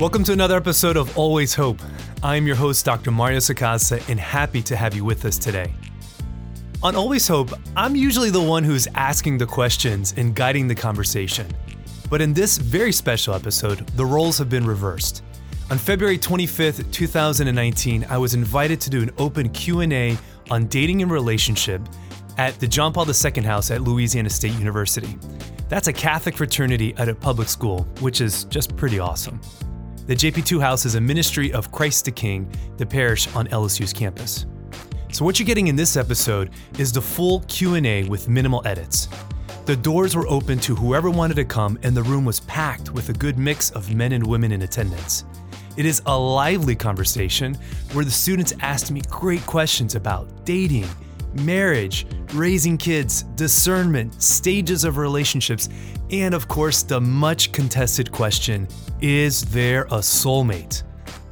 Welcome to another episode of Always Hope. I'm your host, Dr. Mario Sacasa, and happy to have you with us today. On Always Hope, I'm usually the one who's asking the questions and guiding the conversation. But in this very special episode, the roles have been reversed. On February 25th, 2019, I was invited to do an open Q&A on dating and relationship at the John Paul II House at Louisiana State University. That's a Catholic fraternity at a public school, which is just pretty awesome. The JP2 House is a ministry of Christ the King, the parish on LSU's campus. So what you're getting in this episode is the full Q&A with minimal edits. The doors were open to whoever wanted to come, and the room was packed with a good mix of men and women in attendance. It is a lively conversation where the students asked me great questions about dating, marriage, raising kids, discernment, stages of relationships, and of course the much contested question, is there a soulmate?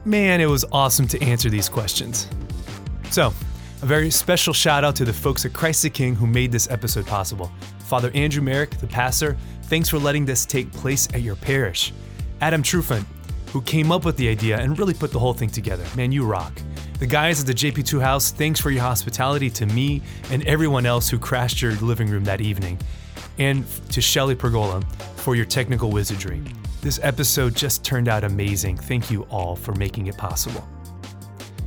Man, it was awesome to answer these questions. So, a very special shout out to the folks at Christ the King who made this episode possible. Father Andrew Merrick, the pastor, thanks for letting this take place at your parish. Adam Trufan, who came up with the idea and really put the whole thing together. Man, you rock. The guys at the JP2 House, thanks for your hospitality to me and everyone else who crashed your living room that evening. And to Shelly Pergola for your technical wizardry. This episode just turned out amazing. Thank you all for making it possible.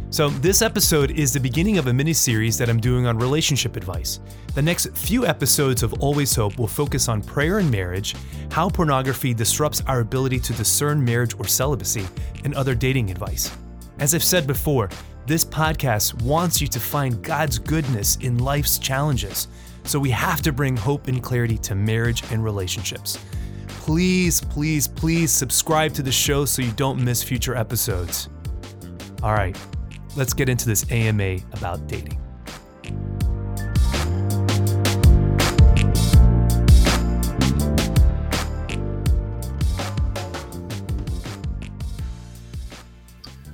So this episode is the beginning of a mini-series that I'm doing on relationship advice. The next few episodes of Always Hope will focus on prayer and marriage, how pornography disrupts our ability to discern marriage or celibacy, and other dating advice. As I've said before, this podcast wants you to find God's goodness in life's challenges, so we have to bring hope and clarity to marriage and relationships. Please, please, please subscribe to the show so you don't miss future episodes. All right. Let's get into this AMA about dating.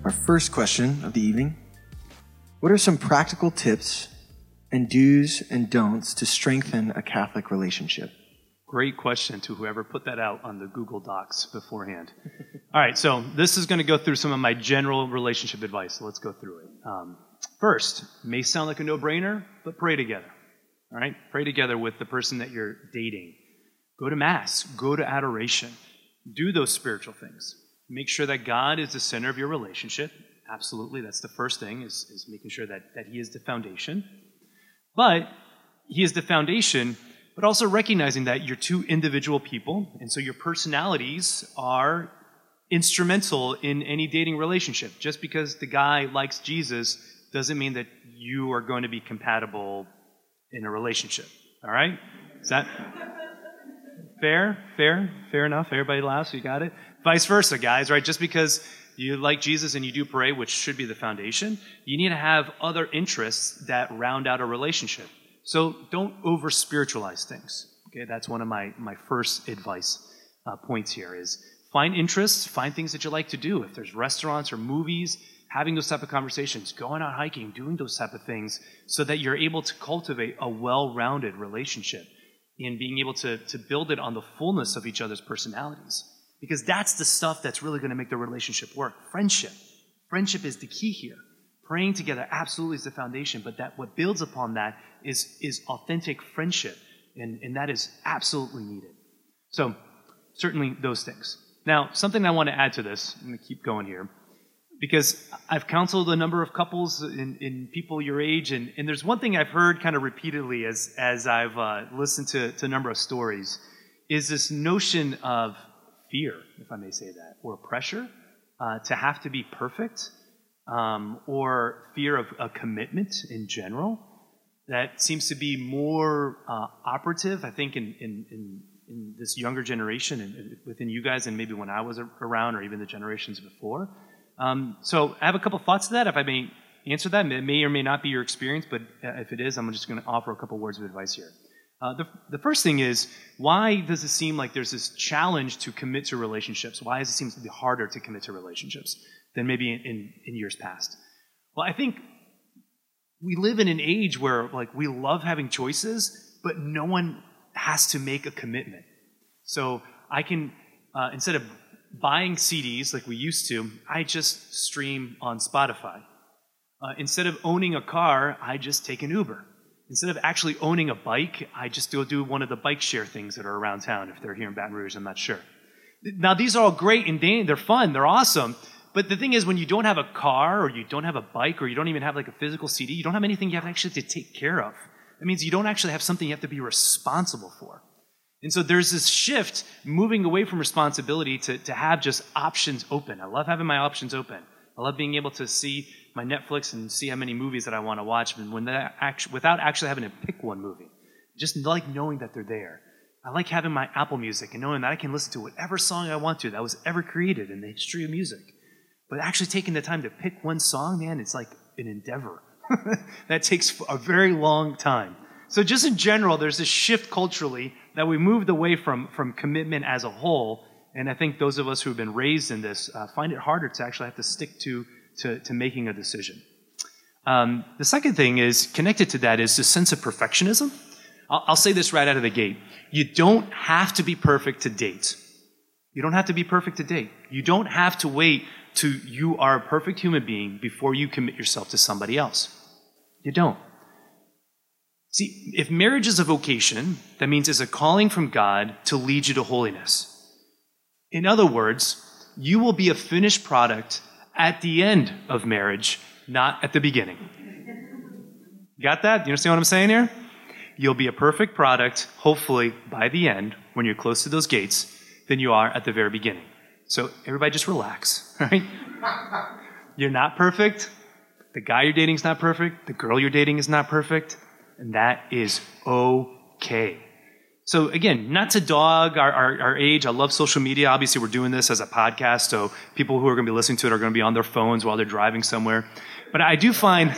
Our first question of the evening: what are some practical tips and do's and don'ts to strengthen a Catholic relationship? Great question to whoever put that out on the Google Docs beforehand. All right, so this is going to go through some of my general relationship advice. Let's go through it. First, may sound like a no-brainer, but pray together. All right, pray together with the person that you're dating. Go to Mass. Go to adoration. Do those spiritual things. Make sure that God is the center of your relationship. Absolutely, that's the first thing, is making sure that He is the foundation. But He is the foundation, but also recognizing that you're two individual people, and so your personalities are instrumental in any dating relationship. Just because the guy likes Jesus doesn't mean that you are going to be compatible in a relationship, all right? Is that fair enough? Everybody laughs, you got it? Vice versa, guys, right? Just because you like Jesus and you do pray, which should be the foundation, you need to have other interests that round out a relationship. So don't over-spiritualize things. Okay, that's one of my first advice points here is find interests, find things that you like to do. If there's restaurants or movies, having those type of conversations, going out hiking, doing those type of things so that you're able to cultivate a well-rounded relationship and being able to build it on the fullness of each other's personalities. Because that's the stuff that's really going to make the relationship work. Friendship. Friendship is the key here. Praying together absolutely is the foundation, but that what builds upon that is authentic friendship, and that is absolutely needed. So certainly those things. Now, something I want to add to this, I'm going to keep going here, because I've counseled a number of couples in people your age, and there's one thing I've heard kind of repeatedly as I've listened to a number of stories, is this notion of fear, if I may say that, or pressure to have to be perfect, or fear of a commitment in general. That seems to be more operative, I think, in this younger generation and within you guys, and maybe when I was around or even the generations before. So I have a couple thoughts to that. If I may answer that, it may or may not be your experience, but if it is, I'm just going to offer a couple words of advice here. The first thing is, why does it seem like there's this challenge to commit to relationships? Why does it seem to be harder to commit to relationships than maybe in years past? Well, I think we live in an age where, like, we love having choices, but no one has to make a commitment. So I can, instead of buying CDs like we used to, I just stream on Spotify. Instead of owning a car, I just take an Uber. Instead of actually owning a bike, I just go do one of the bike share things that are around town. If they're here in Baton Rouge, I'm not sure. Now, these are all great and they're fun, they're awesome. But the thing is, when you don't have a car or you don't have a bike or you don't even have like a physical CD, you don't have anything you have actually to take care of. That means you don't actually have something you have to be responsible for. And so there's this shift moving away from responsibility to have just options open. I love having my options open. I love being able to see my Netflix and see how many movies that I want to watch without actually having to pick one movie. Just like knowing that they're there. I like having my Apple Music and knowing that I can listen to whatever song I want to that was ever created in the history of music. But actually taking the time to pick one song, man, it's like an endeavor. That takes a very long time. So just in general, there's this shift culturally that we moved away from commitment as a whole. And I think those of us who have been raised in this find it harder to actually have to stick to making a decision. The second thing is, connected to that, is the sense of perfectionism. I'll say this right out of the gate. You don't have to be perfect to date. You don't have to be perfect to date. You don't have to wait till you are a perfect human being before you commit yourself to somebody else. You don't. See, if marriage is a vocation, that means it's a calling from God to lead you to holiness. In other words, you will be a finished product at the end of marriage, not at the beginning. Got that? You understand what I'm saying here? You'll be a perfect product, hopefully, by the end, when you're close to those gates, than you are at the very beginning. So everybody just relax, right? You're not perfect. The guy you're dating is not perfect. The girl you're dating is not perfect. And that is okay. So again, not to dog our age. I love social media. Obviously, we're doing this as a podcast, so people who are going to be listening to it are going to be on their phones while they're driving somewhere. But I do find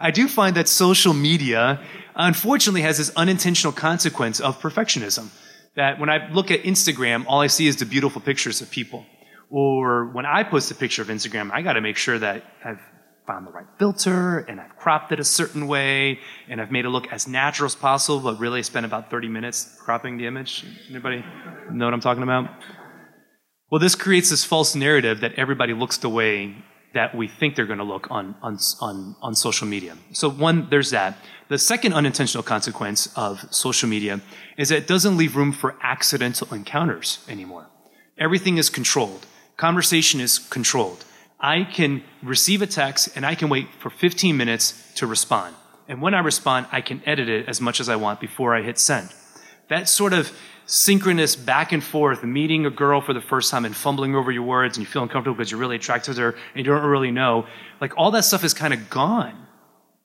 that social media, unfortunately, has this unintentional consequence of perfectionism. That when I look at Instagram, all I see is the beautiful pictures of people. Or when I post a picture of Instagram, I got to make sure that I've found the right filter, and I've cropped it a certain way, and I've made it look as natural as possible, but really I spent about 30 minutes cropping the image. Anybody know what I'm talking about? Well, this creates this false narrative that everybody looks the way that we think they're going to look on social media. So one, there's that. The second unintentional consequence of social media is that it doesn't leave room for accidental encounters anymore. Everything is controlled. Conversation is controlled. I can receive a text, and I can wait for 15 minutes to respond. And when I respond, I can edit it as much as I want before I hit send. That sort of synchronous back and forth, meeting a girl for the first time and fumbling over your words, and you feel uncomfortable because you're really attracted to her and you don't really know, like all that stuff is kind of gone.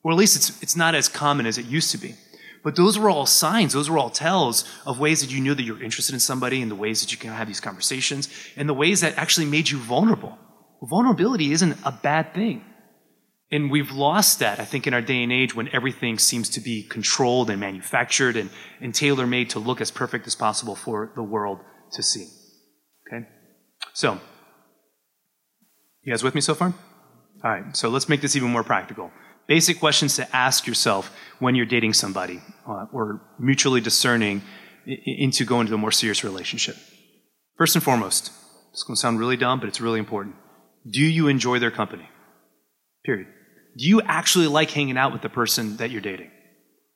Or at least it's not as common as it used to be. But those were all signs, those were all tells of ways that you knew that you were interested in somebody, and the ways that you can have these conversations, and the ways that actually made you vulnerable. Vulnerability isn't a bad thing. And we've lost that, I think, in our day and age when everything seems to be controlled and manufactured and tailor-made to look as perfect as possible for the world to see. Okay? So, you guys with me so far? All right, so let's make this even more practical. Basic questions to ask yourself when you're dating somebody or mutually discerning into going into a more serious relationship. First and foremost, it's going to sound really dumb, but it's really important. Do you enjoy their company? Period. Do you actually like hanging out with the person that you're dating?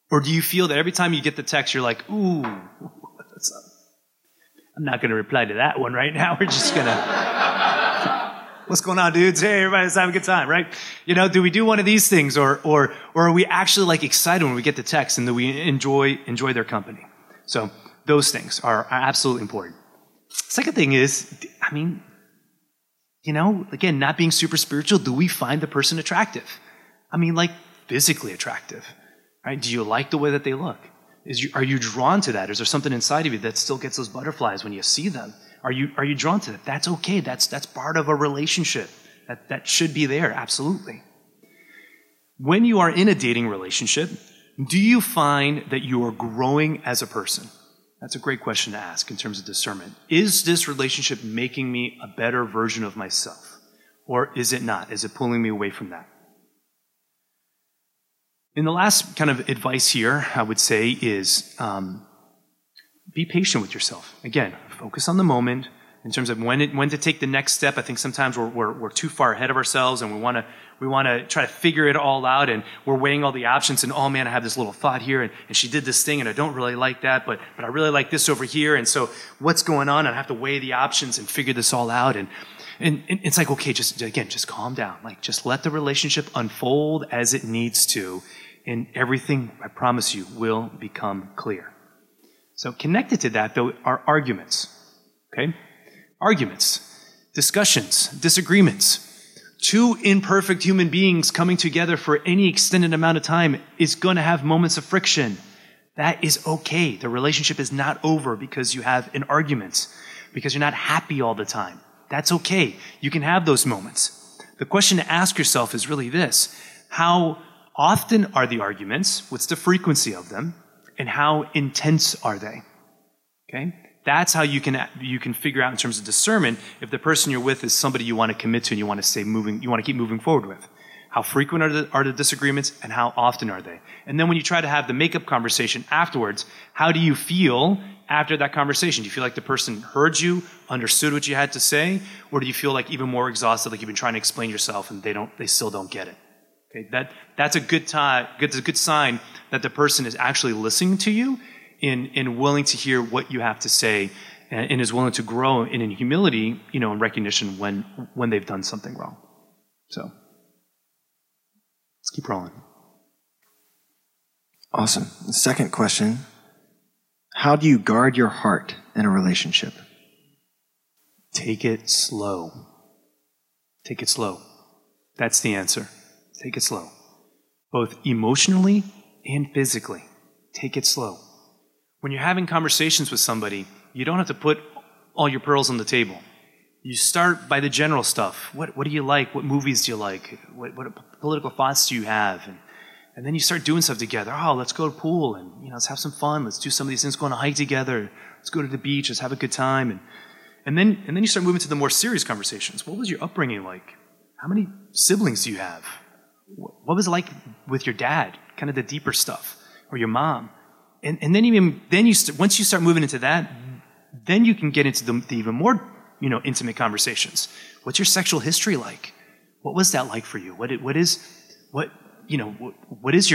Or do you feel that every time you get the text, you're like, ooh, what's up? I'm not going to reply to that one right now. We're just going to, what's going on, dudes? Hey, everybody's having a good time, right? You know, do we do one of these things? Or are we actually like excited when we get the text and that we enjoy their company? So those things are absolutely important. Second thing is, I mean, you know, again, not being super spiritual, do we find the person attractive? I mean, like, physically attractive, right? Do you like the way that they look? Are you drawn to that? Is there something inside of you that still gets those butterflies when you see them? Are you drawn to that? That's okay. That's part of a relationship. That should be there, absolutely. When you are in a dating relationship, do you find that you are growing as a person? That's a great question to ask in terms of discernment. Is this relationship making me a better version of myself? Or is it not? Is it pulling me away from that? And the last kind of advice here, I would say, is be patient with yourself. Again, focus on the moment. in terms of when to take the next step. I think sometimes we're too far ahead of ourselves, and we want to try to figure it all out, and we're weighing all the options, and oh man, I have this little thought here, and she did this thing, and I don't really like that, but I really like this over here, and so what's going on? And I have to weigh the options and figure this all out, and it's like, okay, just calm down. Like, just let the relationship unfold as it needs to, and everything, I promise you, will become clear. So connected to that, though, are arguments, okay? Arguments, discussions, disagreements. Two imperfect human beings coming together for any extended amount of time is going to have moments of friction. That is okay. The relationship is not over because you have an argument, because you're not happy all the time. That's okay. You can have those moments. The question to ask yourself is really this: how often are the arguments? What's the frequency of them? And how intense are they? Okay? That's how you can figure out in terms of discernment if the person you're with is somebody you want to commit to and you want to keep moving forward with. How frequent are the disagreements, and how often are they? And then when you try to have the makeup conversation afterwards, how do you feel after that conversation? Do you feel like the person heard you, understood what you had to say, or do you feel like even more exhausted, like you've been trying to explain yourself and they still don't get it? Okay, that's a good time. It's a good sign that the person is actually listening to you and willing to hear what you have to say, and is willing to grow and in humility, and recognition when they've done something wrong. So let's keep rolling. Awesome. The second question: how do you guard your heart in a relationship? Take it slow. Take it slow. That's the answer. Take it slow. Both emotionally and physically. Take it slow. When you're having conversations with somebody, you don't have to put all your pearls on the table. You start by the general stuff. What do you like? What movies do you like? What political thoughts do you have? And then you start doing stuff together. Oh, let's go to the pool, and let's have some fun. Let's do some of these things. Go on a hike together. Let's go to the beach. Let's have a good time. And then you start moving to the more serious conversations. What was your upbringing like? How many siblings do you have? What was it like with your dad? Kind of the deeper stuff, or your mom. And then once you start moving into that, then you can get into the even more intimate conversations. What's your sexual history like? What was that like for you? What is your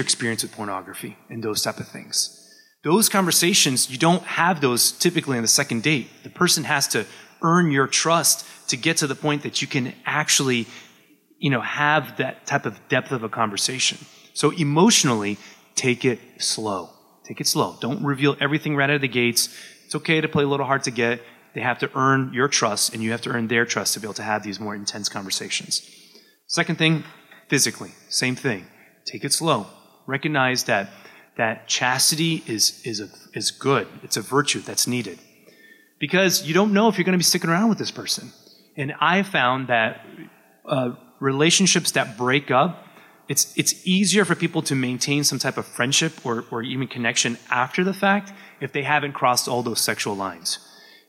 experience with pornography and those type of things? Those conversations, you don't have those typically on the second date. The person has to earn your trust to get to the point that you can actually have that type of depth of a conversation. So emotionally, take it slow. Take it slow. Don't reveal everything right out of the gates. It's okay to play a little hard to get. They have to earn your trust, and you have to earn their trust to be able to have these more intense conversations. Second thing, physically, same thing. Take it slow. Recognize that chastity is good. It's a virtue that's needed, because you don't know if you're going to be sticking around with this person. And I found that relationships that break up, it's easier for people to maintain some type of friendship or even connection after the fact if they haven't crossed all those sexual lines.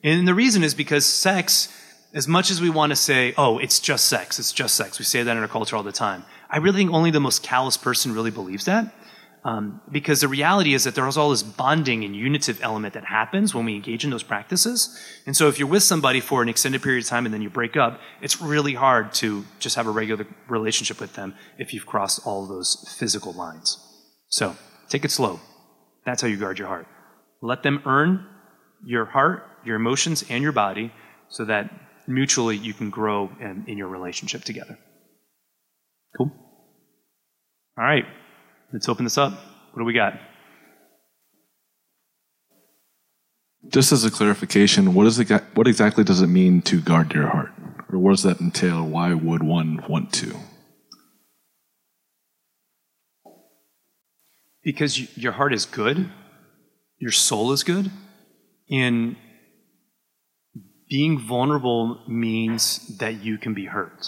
And the reason is because sex, as much as we want to say, oh, it's just sex, we say that in our culture all the time, I really think only the most callous person really believes that, because the reality is that there's all this bonding and unitive element that happens when we engage in those practices. And so if you're with somebody for an extended period of time and then you break up, it's really hard to just have a regular relationship with them if you've crossed all of those physical lines. So take it slow. That's how you guard your heart. Let them earn your heart, your emotions, and your body, so that mutually you can grow in your relationship together. Cool? All right. Let's open this up. What do we got? Just as a clarification, what exactly does it mean to guard your heart? Or what does that entail? Why would one want to? Because your heart is good. Your soul is good. And being vulnerable means that you can be hurt.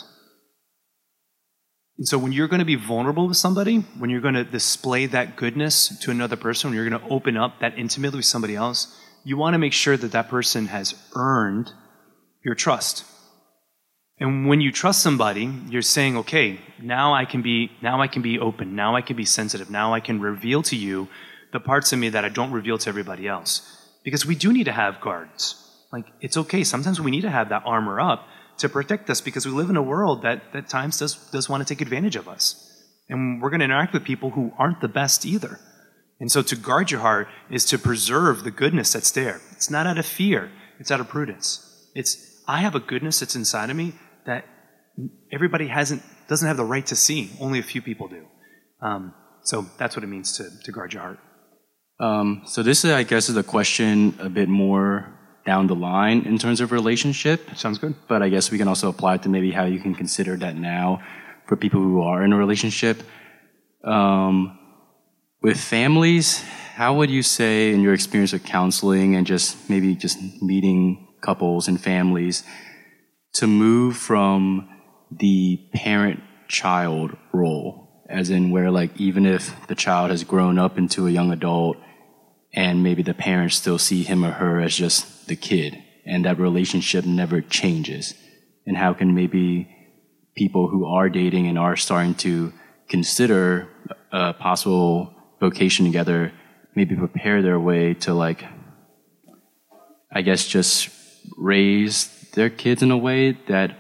And so when you're going to be vulnerable with somebody, when you're going to display that goodness to another person, when you're going to open up that intimately with somebody else, you want to make sure that that person has earned your trust. And when you trust somebody, you're saying, okay, now I can be open, now I can be sensitive, now I can reveal to you the parts of me that I don't reveal to everybody else. Because we do need to have guards. Like, it's okay. Sometimes we need to have that armor up to protect us, because we live in a world that at times does want to take advantage of us. And we're going to interact with people who aren't the best either. And so to guard your heart is to preserve the goodness that's there. It's not out of fear. It's out of prudence. It's, I have a goodness that's inside of me that everybody doesn't have the right to see. Only a few people do. So that's what it means to guard your heart. So this, I guess, is a question a bit more down the line in terms of relationship. Sounds good. But I guess we can also apply it to maybe how you can consider that now for people who are in a relationship. With families, how would you say, in your experience with counseling and just maybe just meeting couples and families, to move from the parent-child role, as in where, like, even if the child has grown up into a young adult and maybe the parents still see him or her as just the kid and that relationship never changes? And how can maybe people who are dating and are starting to consider a possible vocation together maybe prepare their way to, like, I guess, just raise their kids in a way that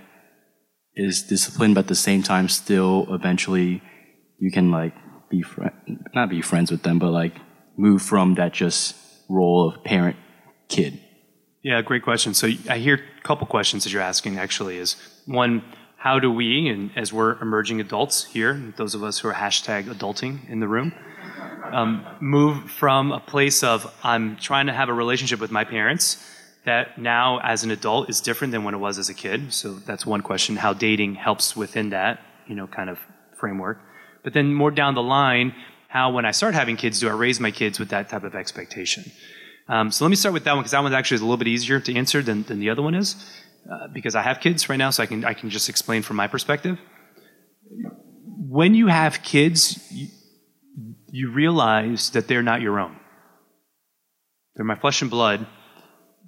is disciplined, but at the same time still eventually you can, like, not be friends with them, but, like, move from that just role of parent-kid? Yeah, great question. So I hear a couple questions that you're asking, actually, is one, how do we, and as we're emerging adults here, those of us who are #adulting in the room, move from a place of, I'm trying to have a relationship with my parents that now as an adult is different than when it was as a kid. So that's one question, how dating helps within that, kind of framework. But then more down the line, how when I start having kids, do I raise my kids with that type of expectation? So let me start with that one, because that one actually is a little bit easier to answer than the other one is. Because I have kids right now, so I can just explain from my perspective. When you have kids, you realize that they're not your own. They're my flesh and blood,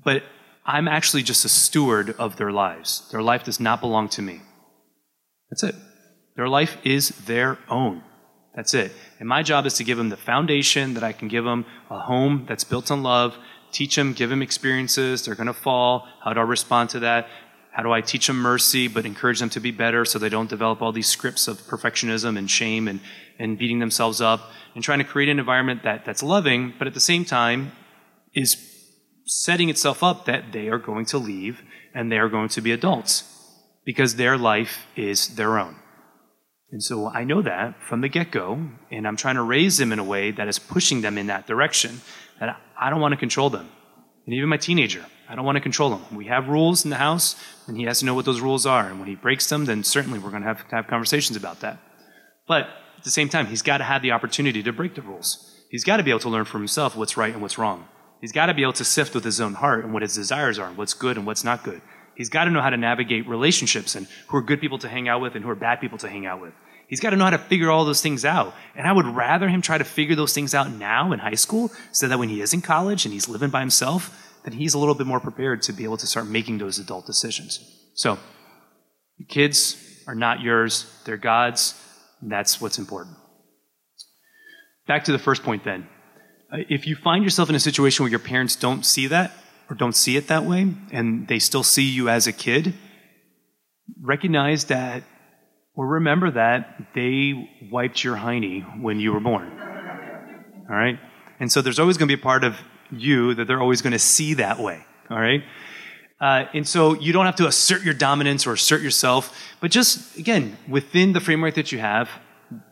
but I'm actually just a steward of their lives. Their life does not belong to me. That's it. Their life is their own. That's it. And my job is to give them the foundation that I can give them, a home that's built on love, teach them, give them experiences, they're going to fall, how do I respond to that? How do I teach them mercy but encourage them to be better so they don't develop all these scripts of perfectionism and shame and beating themselves up, and trying to create an environment that's loving, but at the same time is setting itself up that they are going to leave and they are going to be adults because their life is their own. And so I know that from the get-go, and I'm trying to raise them in a way that is pushing them in that direction. And I don't want to control them. And even my teenager, I don't want to control him. We have rules in the house, and he has to know what those rules are. And when he breaks them, then certainly we're going to have conversations about that. But at the same time, he's got to have the opportunity to break the rules. He's got to be able to learn for himself what's right and what's wrong. He's got to be able to sift with his own heart and what his desires are and what's good and what's not good. He's got to know how to navigate relationships and who are good people to hang out with and who are bad people to hang out with. He's got to know how to figure all those things out. And I would rather him try to figure those things out now in high school so that when he is in college and he's living by himself, then he's a little bit more prepared to be able to start making those adult decisions. So, kids are not yours. They're God's. And that's what's important. Back to the first point then. If you find yourself in a situation where your parents don't see that or don't see it that way, and they still see you as a kid, recognize that, or remember that they wiped your hiney when you were born, all right? And so there's always going to be a part of you that they're always going to see that way, all right? And so you don't have to assert your dominance or assert yourself, but just, again, within the framework that you have,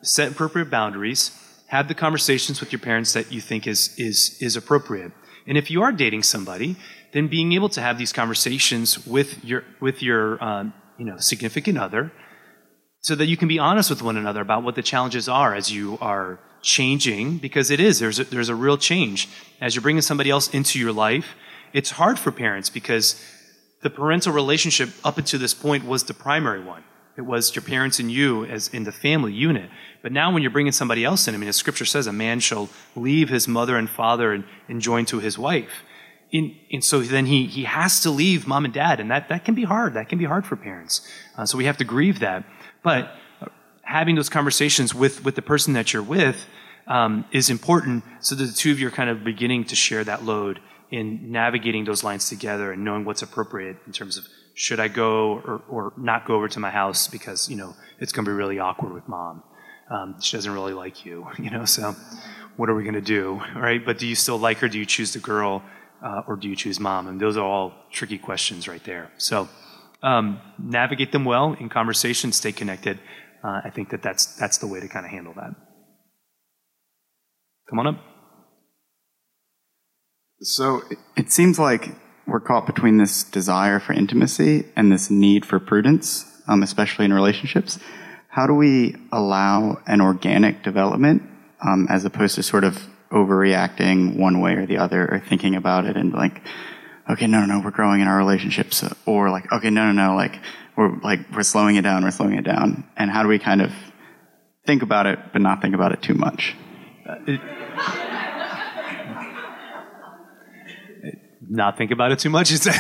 set appropriate boundaries, have the conversations with your parents that you think is appropriate. And if you are dating somebody, then being able to have these conversations with your significant other, so that you can be honest with one another about what the challenges are as you are changing, because it is. There's a real change. As you're bringing somebody else into your life, it's hard for parents because the parental relationship up until this point was the primary one. It was your parents and you as in the family unit. But now when you're bringing somebody else in, I mean, as Scripture says, a man shall leave his mother and father and join to his wife. And so then he has to leave mom and dad, and that can be hard. That can be hard for parents. So we have to grieve that. But having those conversations with the person that you're with is important so that the two of you are kind of beginning to share that load in navigating those lines together and knowing what's appropriate in terms of should I go or not go over to my house because, you know, it's going to be really awkward with mom. She doesn't really like you, you know, so what are we going to do, right? But do you still like her? Do you choose the girl or do you choose mom? And those are all tricky questions right there. So navigate them well in conversation, stay connected. I think that that's the way to kind of handle that. Come on up. So it seems like we're caught between this desire for intimacy and this need for prudence, especially in relationships. How do we allow an organic development as opposed to sort of overreacting one way or the other or thinking about it and like, okay, no, we're growing in our relationships, or like, okay, no, we're slowing it down, and how do we kind of think about it but not think about it too much? Not think about it too much. Is that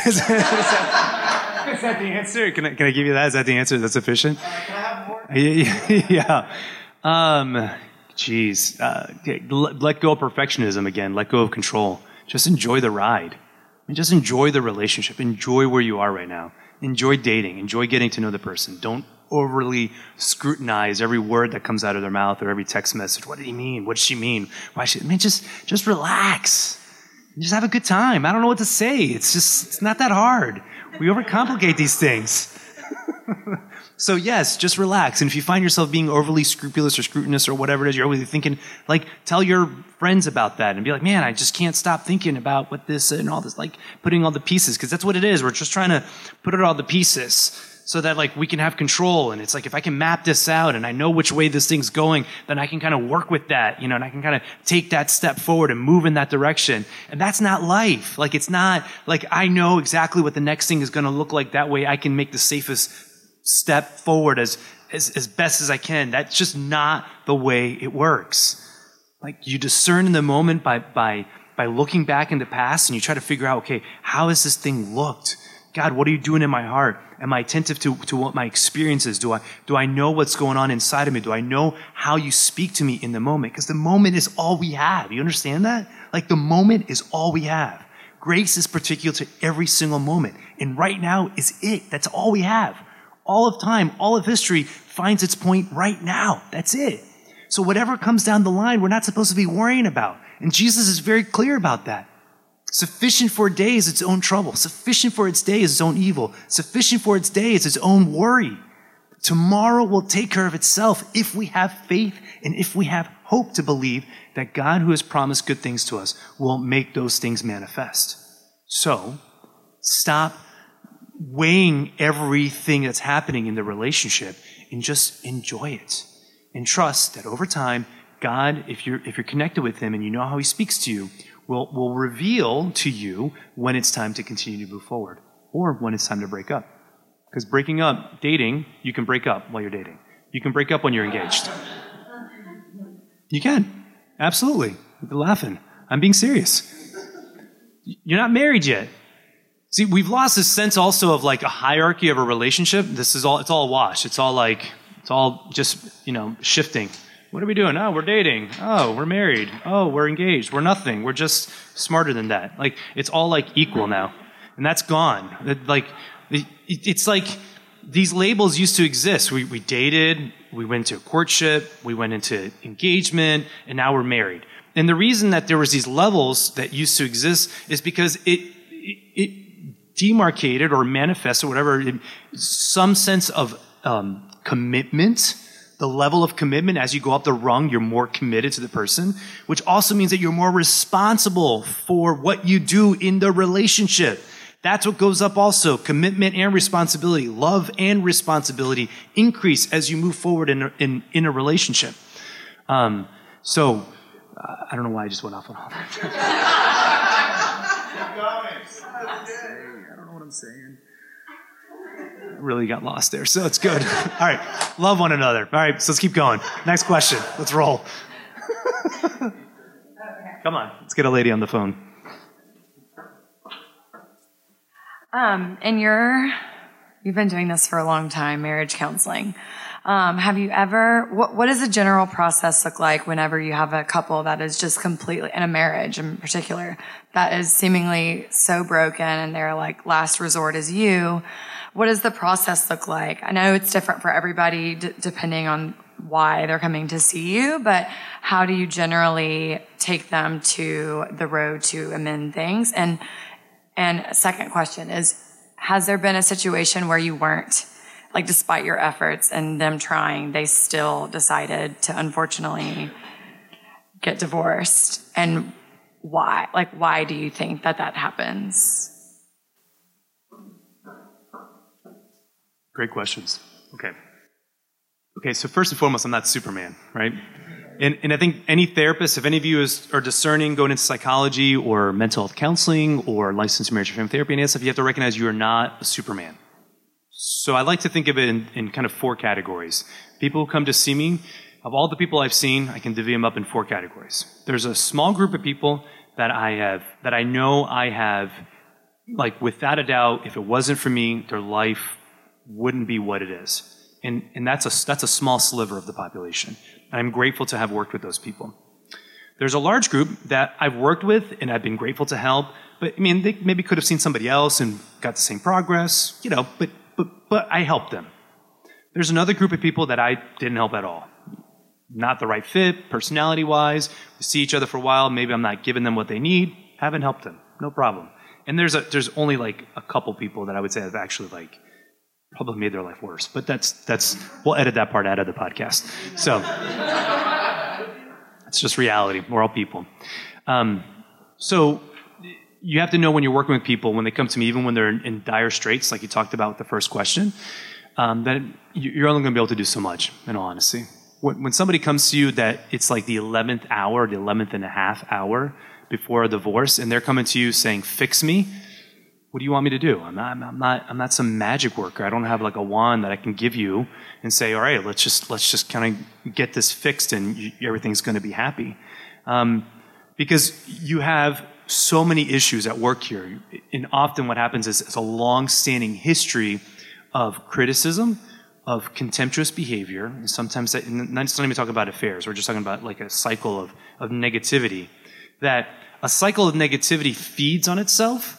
the answer? Can I give you that? Is that the answer? Is that sufficient? Can I have more? Yeah. Geez. Let go of perfectionism again. Let go of control. Just enjoy the ride. I mean, just enjoy the relationship. Enjoy where you are right now. Enjoy dating. Enjoy getting to know the person. Don't overly scrutinize every word that comes out of their mouth or every text message. What did he mean? What did she mean? Why should? I mean, just relax. Just have a good time. I don't know what to say. It's not that hard. We overcomplicate these things. So yes, just relax. And if you find yourself being overly scrupulous or scrutinous or whatever it is, you're always thinking, like, tell your friends about that and be like, man, I just can't stop thinking about what this and all this, like putting all the pieces, because that's what it is. We're just trying to put it all the pieces so that like we can have control. And it's like, if I can map this out and I know which way this thing's going, then I can kind of work with that, you know, and I can kind of take that step forward and move in that direction. And that's not life. Like, it's not like I know exactly what the next thing is going to look like. That way I can make the safest step forward as best as I can. That's just not the way it works. Like, you discern in the moment by looking back in the past, and you try to figure out, okay, how has this thing looked? God, what are you doing in my heart? Am I attentive to what my experience is? Do I know what's going on inside of me? Do I know how you speak to me in the moment? Because the moment is all we have. You understand that? Like, the moment is all we have. Grace is particular to every single moment. And right now is it. That's all we have. All of time, all of history finds its point right now. That's it. So whatever comes down the line, we're not supposed to be worrying about. And Jesus is very clear about that. Sufficient for a day is its own trouble. Sufficient for its day is its own evil. Sufficient for its day is its own worry. Tomorrow will take care of itself if we have faith and if we have hope to believe that God, who has promised good things to us, will make those things manifest. So stop weighing everything that's happening in the relationship and just enjoy it, and trust that over time, God, if you're connected with him and you know how he speaks to you, will reveal to you when it's time to continue to move forward or when it's time to break up. Because breaking up, dating, you can break up while you're dating. You can break up when you're engaged. You can. Absolutely. You're laughing. I'm being serious. You're not married yet. See, we've lost this sense also of like a hierarchy of a relationship. This is all, it's all wash. It's all like, it's all just, you know, shifting. What are we doing? Oh, we're dating. Oh, we're married. Oh, we're engaged. We're nothing. We're just smarter than that. Like, it's all like equal now. And that's gone. Like, it's like these labels used to exist. We dated, we went to courtship, we went into engagement, and now we're married. And the reason that there was these levels that used to exist is because it demarcated or manifested, whatever, some sense of commitment, the level of commitment. As you go up the rung, you're more committed to the person, which also means that you're more responsible for what you do in the relationship. That's what goes up also, commitment and responsibility, love and responsibility increase as you move forward in a relationship. So I don't know why I just went off on all that. Saying. Really got lost there, so it's good. All right, love one another. All right, so let's keep going. Next question. Let's roll. Okay. Come on, let's get a lady on the phone. You've been doing this for a long time, marriage counseling. What does the general process look like whenever you have a couple that is just completely, in a marriage in particular, that is seemingly so broken and they're like, last resort is you? What does the process look like? I know it's different for everybody depending on why they're coming to see you, but how do you generally take them to the road to amend things? And second question is, has there been a situation where you weren't, like, despite your efforts and them trying, they still decided to unfortunately get divorced? And why? Like, why do you think that that happens? Great questions. Okay, so first and foremost, I'm not Superman, right? And I think any therapist, if any of you are discerning, going into psychology or mental health counseling or licensed marriage and family therapy and stuff, you have to recognize you are not a Superman. So I like to think of it in kind of four categories. People who come to see me, of all the people I've seen, I can divvy them up in four categories. There's a small group of people that I know I have, like, without a doubt, if it wasn't for me, their life wouldn't be what it is. And that's a small sliver of the population. I'm grateful to have worked with those people. There's a large group that I've worked with and I've been grateful to help, but I mean, they maybe could have seen somebody else and got the same progress, you know, but I helped them. There's another group of people that I didn't help at all. Not the right fit, personality-wise. We see each other for a while. Maybe I'm not giving them what they need. Haven't helped them. No problem. And there's only like a couple people that I would say have actually like probably made their life worse. But that's we'll edit that part out of the podcast. So it's just reality. We're all people. So you have to know when you're working with people, when they come to me, even when they're in dire straits, like you talked about with the first question, that you're only going to be able to do so much, in all honesty. When somebody comes to you that it's like the 11th hour, the 11th and a half hour before a divorce, and they're coming to you saying, fix me, what do you want me to do? I'm not some magic worker. I don't have like a wand that I can give you and say, all right, let's just kind of get this fixed and everything's going to be happy. Because you have so many issues at work here. And often what happens is it's a long-standing history of criticism, of contemptuous behavior, and sometimes that, and I'm just not even talking about affairs, we're just talking about like a cycle of negativity, that a cycle of negativity feeds on itself,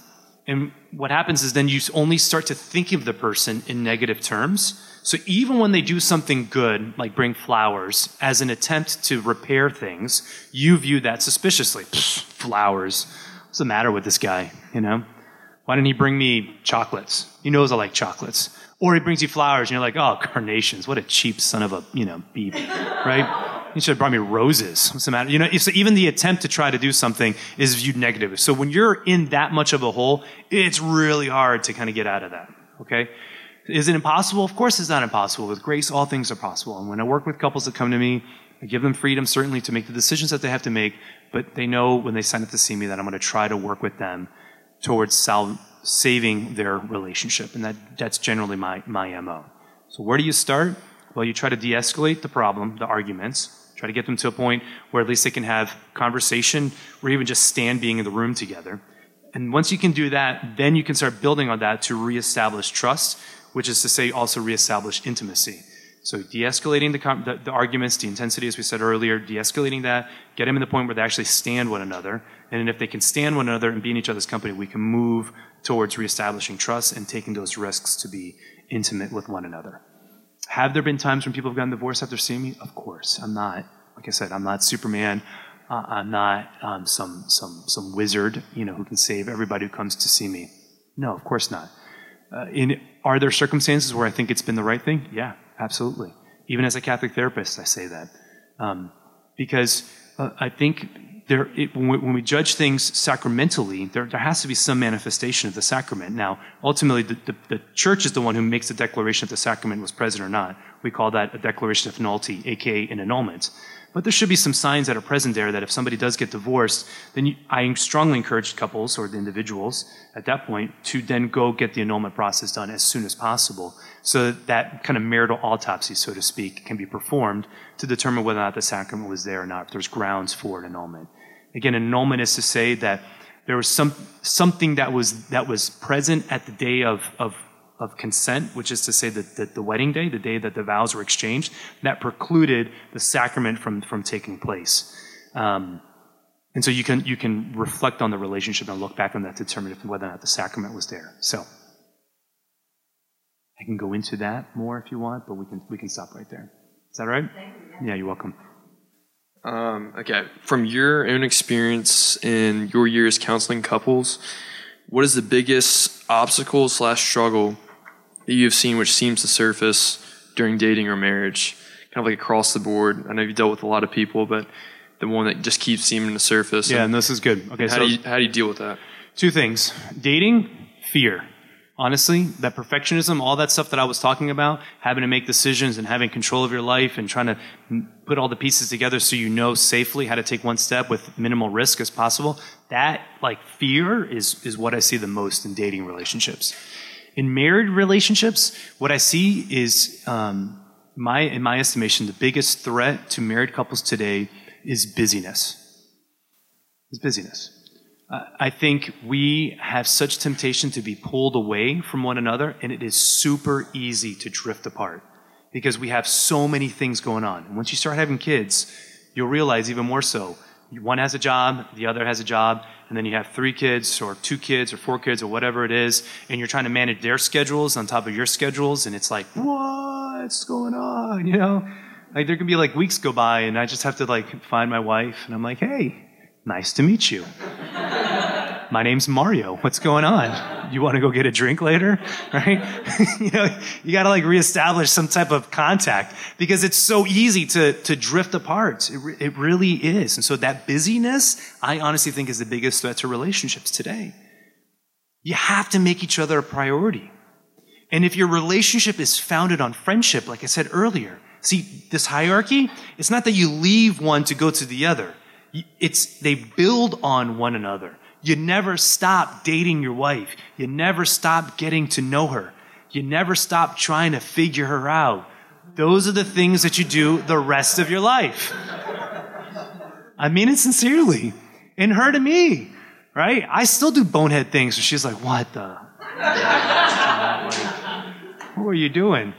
and what happens is then you only start to think of the person in negative terms, so even when they do something good, like bring flowers, as an attempt to repair things, you view that suspiciously. Flowers, what's the matter with this guy, you know? Why didn't he bring me chocolates? He knows I like chocolates. Or he brings you flowers, and you're like, oh, carnations, what a cheap son of a, beep, right? He should have brought me roses. What's the matter? So even the attempt to try to do something is viewed negatively. So when you're in that much of a hole, it's really hard to kind of get out of that, okay? Is it impossible? Of course it's not impossible. With grace, all things are possible. And when I work with couples that come to me, I give them freedom, certainly, to make the decisions that they have to make, but they know when they sign up to see me that I'm going to try to work with them towards saving their relationship, and that's generally my MO. So where do you start? Well, you try to de-escalate the problem, the arguments, try to get them to a point where at least they can have conversation or even just stand being in the room together. And once you can do that, then you can start building on that to reestablish trust, which is to say also reestablish intimacy. So de-escalating the arguments, the intensity, as we said earlier, de-escalating that, get them in the point where they actually stand one another. And if they can stand one another and be in each other's company, we can move towards reestablishing trust and taking those risks to be intimate with one another. Have there been times when people have gotten divorced after seeing me? Of course. I'm not, like I said, I'm not Superman. I'm not some wizard, who can save everybody who comes to see me. No, of course not. Are there circumstances where I think it's been the right thing? Yeah. Absolutely. Even as a Catholic therapist, I say that. Because I think when we judge things sacramentally, there has to be some manifestation of the sacrament. Now, ultimately, the church is the one who makes the declaration if the sacrament was present or not. We call that a declaration of nullity, a.k.a. an annulment. But there should be some signs that are present there that if somebody does get divorced, then I strongly encourage couples or the individuals at that point to then go get the annulment process done as soon as possible so that kind of marital autopsy, so to speak, can be performed to determine whether or not the sacrament was there or not, if there's grounds for an annulment. Again, annulment is to say that there was something that was present at the day of of consent, which is to say that the wedding day, the day that the vows were exchanged, that precluded the sacrament from taking place. And so you can reflect on the relationship and look back on that to determine whether or not the sacrament was there. So I can go into that more if you want, but we can stop right there. Is that right? Thank you. Yeah, you're welcome. Okay, from your own experience in your years counseling couples, what is the biggest obstacle/struggle that you have seen which seems to surface during dating or marriage? Kind of like across the board. I know you've dealt with a lot of people, but the one that just keeps seeming to surface. Yeah, and this is good. Okay, how do you deal with that? Two things. Dating, fear. Honestly, that perfectionism, all that stuff that I was talking about, having to make decisions and having control of your life and trying to put all the pieces together so you know safely how to take one step with minimal risk as possible, that like fear is what I see the most in dating relationships. In married relationships, what I see is, in my estimation, the biggest threat to married couples today is busyness. It's busyness. I think we have such temptation to be pulled away from one another, and it is super easy to drift apart because we have so many things going on. And once you start having kids, you'll realize even more so. One has a job, the other has a job, and then you have 3 kids or 2 kids or 4 kids or whatever it is, and you're trying to manage their schedules on top of your schedules, and it's like, what's going on, you know? Like, there can be like weeks go by, and I just have to like find my wife, and I'm like, hey, nice to meet you. My name's Mario. What's going on? You want to go get a drink later? Right? You know, you got to like reestablish some type of contact because it's so easy to drift apart. It really is. And so that busyness, I honestly think, is the biggest threat to relationships today. You have to make each other a priority. And if your relationship is founded on friendship, like I said earlier, see, this hierarchy, it's not that you leave one to go to the other. They build on one another. You never stop dating your wife. You never stop getting to know her. You never stop trying to figure her out. Those are the things that you do the rest of your life. I mean it sincerely. And her to me, right? I still do bonehead things. And she's like, what the? What were you doing?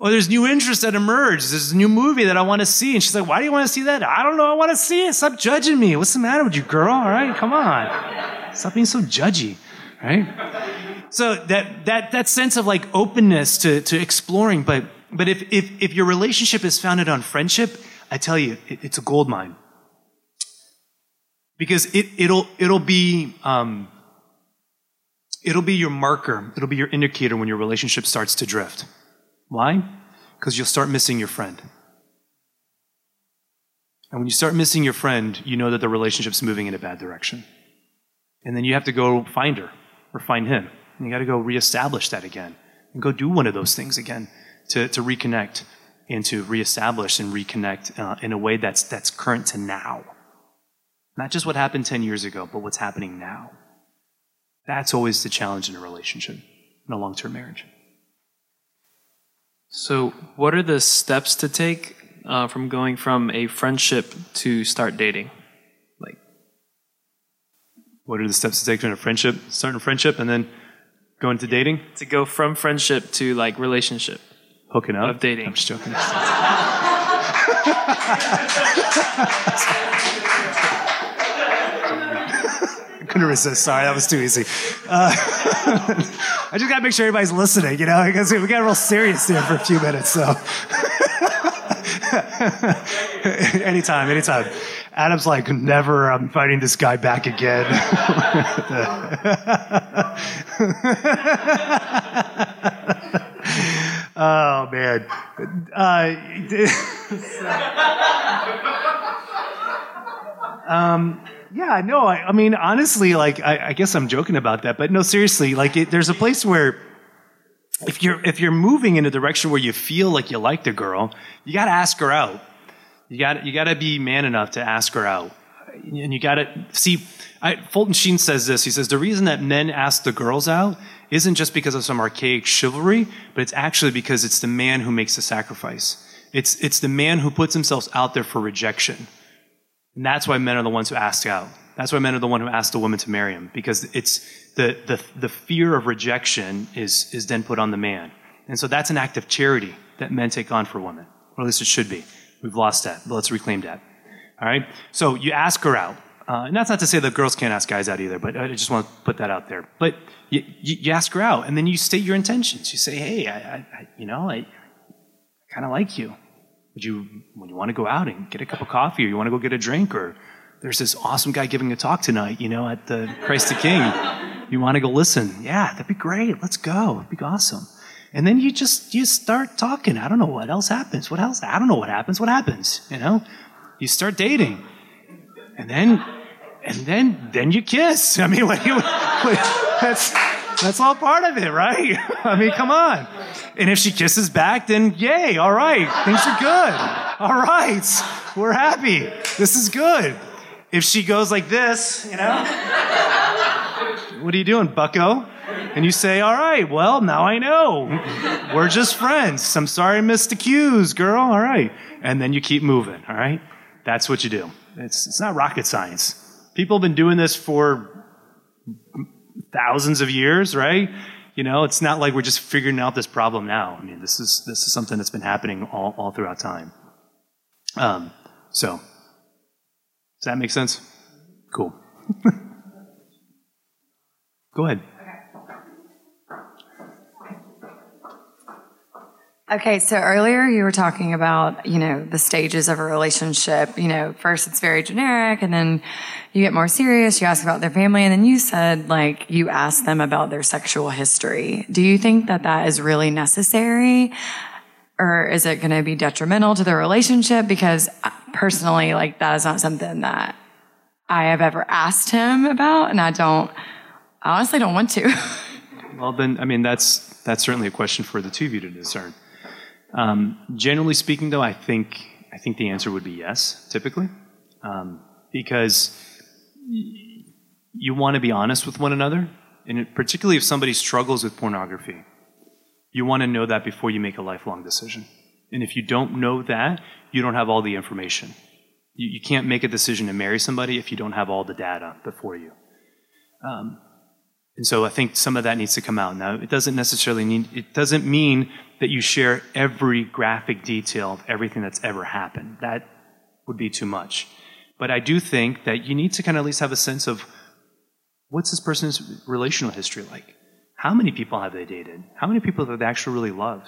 Or there's new interests that emerge. There's a new movie that I want to see. And she's like, why do you want to see that? I don't know. I want to see it. Stop judging me. What's the matter with you, girl? All right, come on. Stop being so judgy, right? So that sense of like openness to exploring. But if your relationship is founded on friendship, I tell you, it's a gold mine. Because it'll be your marker. It'll be your indicator when your relationship starts to drift. Why? Because you'll start missing your friend. And when you start missing your friend, you know that the relationship's moving in a bad direction. And then you have to go find her or find him. And you got to go reestablish that again and go do one of those things again to reconnect and to reestablish and reconnect in a way that's current to now. Not just what happened 10 years ago, but what's happening now. That's always the challenge in a relationship, in a long-term marriage. So what are the steps to take from going from a friendship to start dating? Like, what are the steps to take from a friendship, starting friendship, and then going to dating? To go from friendship to like relationship. Hooking up? Of dating. I'm just joking. Couldn't resist. Sorry, that was too easy. I just got to make sure everybody's listening, you know, because we got real serious there for a few minutes. So, anytime. Adam's like, never. I'm fighting this guy back again. Oh man. Yeah, no, I mean, honestly, like, I guess I'm joking about that, but no, seriously, like, there's a place where if you're moving in a direction where you feel like you like the girl, you got to ask her out. You got to be man enough to ask her out. And you got to, see, Fulton Sheen says this, he says, the reason that men ask the girls out isn't just because of some archaic chivalry, but it's actually because it's the man who makes the sacrifice. It's the man who puts himself out there for rejection. And that's why men are the ones who ask out. That's why men are the one who asked a woman to marry him, because it's the fear of rejection is then put on the man. And so that's an act of charity that men take on for women, or at least it should be. We've lost that, but let's reclaim that. All right? So you ask her out. And that's not to say that girls can't ask guys out either, but I just want to put that out there. But you ask her out, and then you state your intentions. You say, hey, I kind of like you. Would you want to go out and get a cup of coffee, or you want to go get a drink, or there's this awesome guy giving a talk tonight, at the Christ the King. You want to go listen? Yeah, that'd be great. Let's go. It'd be awesome. And then you start talking. I don't know what else happens. What else? I don't know what happens. What happens? You start dating, and then you kiss. I mean, that's all part of it, right? I mean, come on. And if she kisses back, then yay! All right, things are good. All right, we're happy. This is good. If she goes like this, what are you doing, bucko? And you say, all right, well, now I know. We're just friends. I'm sorry I missed the cues, girl. All right. And then you keep moving, all right? That's what you do. It's not rocket science. People have been doing this for thousands of years, right? It's not like we're just figuring out this problem now. I mean, this is something that's been happening all throughout time. So... does that make sense? Cool. Go ahead. Okay, so earlier you were talking about, the stages of a relationship. First it's very generic, and then you get more serious, you ask about their family, and then you said, you ask them about their sexual history. Do you think that that is really necessary? Or is it going to be detrimental to the relationship? Because personally, that is not something that I have ever asked him about, and I honestly don't want to. Well, then, I mean, that's certainly a question for the two of you to discern. Generally speaking, though, I think the answer would be yes, typically, because you want to be honest with one another, and particularly if somebody struggles with pornography. You want to know that before you make a lifelong decision. And if you don't know that, you don't have all the information. You can't make a decision to marry somebody if you don't have all the data before you. And so I think some of that needs to come out. Now, it doesn't mean that you share every graphic detail of everything that's ever happened. That would be too much. But I do think that you need to kind of at least have a sense of what's this person's relational history like? How many people have they dated? How many people have they actually really loved?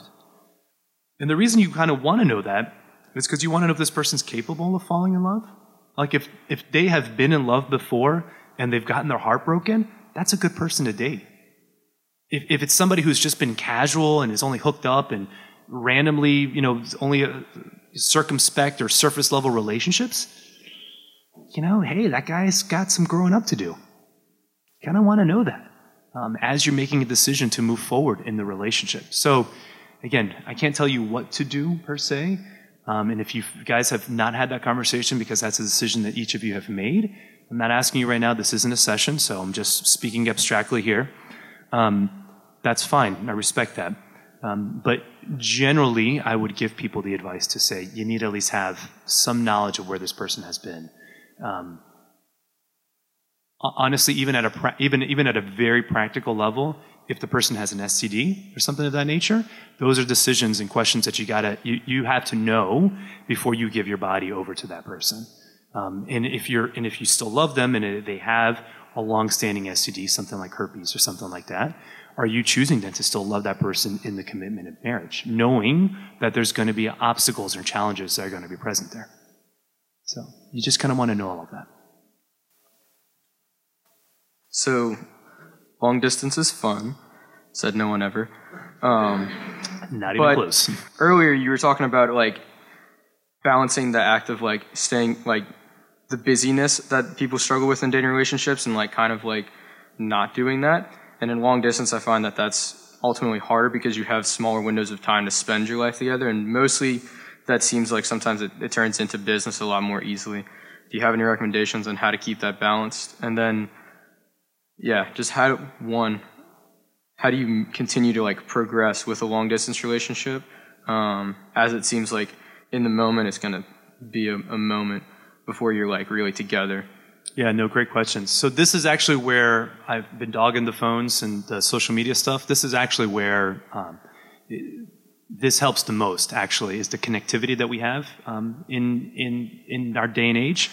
And the reason you kind of want to know that is because you want to know if this person's capable of falling in love. Like if they have been in love before and they've gotten their heart broken, that's a good person to date. If it's somebody who's just been casual and is only hooked up and randomly, only circumspect or surface level relationships, hey, that guy's got some growing up to do. Kind of want to know that. As you're making a decision to move forward in the relationship. So, again, I can't tell you what to do, per se. And if you guys have not had that conversation, because that's a decision that each of you have made, I'm not asking you right now, this isn't a session, so I'm just speaking abstractly here. That's fine. I respect that. But generally, I would give people the advice to say, you need to at least have some knowledge of where this person has been. Honestly, even at a very practical level, if the person has an STD or something of that nature, those are decisions and questions that you have to know before you give your body over to that person. And if you still love them and they have a long-standing STD, something like herpes or something like that, are you choosing then to still love that person in the commitment of marriage, knowing that there's going to be obstacles or challenges that are going to be present there? So you just kind of want to know all of that. So, long distance is fun, said no one ever. Not even close. Earlier you were talking about, balancing the act of, staying, the busyness that people struggle with in dating relationships and, not doing that. And in long distance, I find that that's ultimately harder because you have smaller windows of time to spend your life together. And mostly that seems like sometimes it turns into business a lot more easily. Do you have any recommendations on how to keep that balanced? And then... yeah, just how do you continue to progress with a long distance relationship? As it seems like in the moment, it's going to be a moment before you're really together. Yeah, no, great questions. So this is actually where I've been dogging the phones and the social media stuff. This is actually where this helps the most, actually, is the connectivity that we have in our day and age.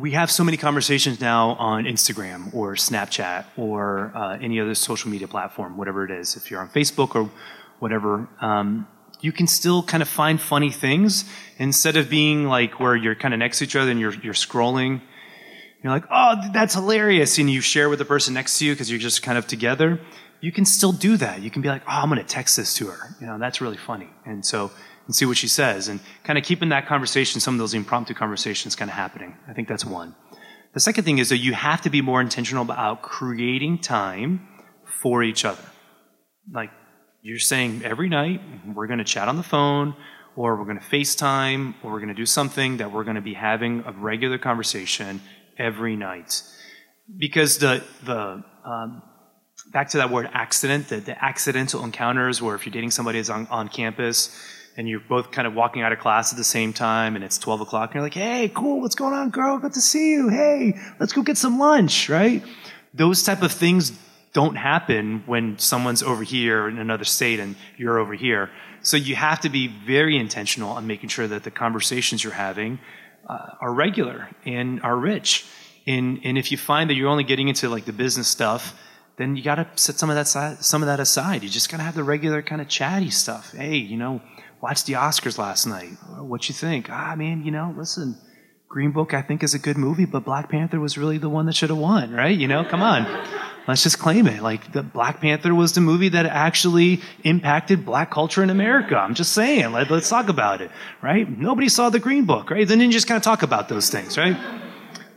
We have so many conversations now on Instagram or Snapchat or any other social media platform, whatever it is. If you're on Facebook or whatever, you can still kind of find funny things instead of being like where you're kind of next to each other and you're scrolling. You're like, oh, that's hilarious. And you share with the person next to you because you're just kind of together. You can still do that. You can be like, oh, I'm going to text this to her. You know, that's really funny. And so, and see what she says. And kind of keeping that conversation, some of those impromptu conversations kind of happening. I think that's one. The second thing is that you have to be more intentional about creating time for each other. Like, you're saying every night we're going to chat on the phone, or we're going to FaceTime, or we're going to do something that we're going to be having a regular conversation every night. Because the back to that word accident, the accidental encounters where if you're dating somebody that's on campus and you're both kind of walking out of class at the same time and it's 12 o'clock and you're like, hey, cool, what's going on, girl? Good to see you. Hey, let's go get some lunch, right? Those type of things don't happen when someone's over here in another state and you're over here. So you have to be very intentional on making sure that the conversations you're having are regular and are rich. And if you find that you're only getting into like the business stuff, then you got to set some of that aside. You just got to have the regular kind of chatty stuff. Hey, you know, watched the Oscars last night. What you think? Ah, man, you know, listen, Green Book I think is a good movie, but Black Panther was really the one that should have won, right? You know, come on. Let's just claim it. Like, the Black Panther was the movie that actually impacted black culture in America. I'm just saying. Let's talk about it, right? Nobody saw the Green Book, right? Then you just kind of talk about those things, right?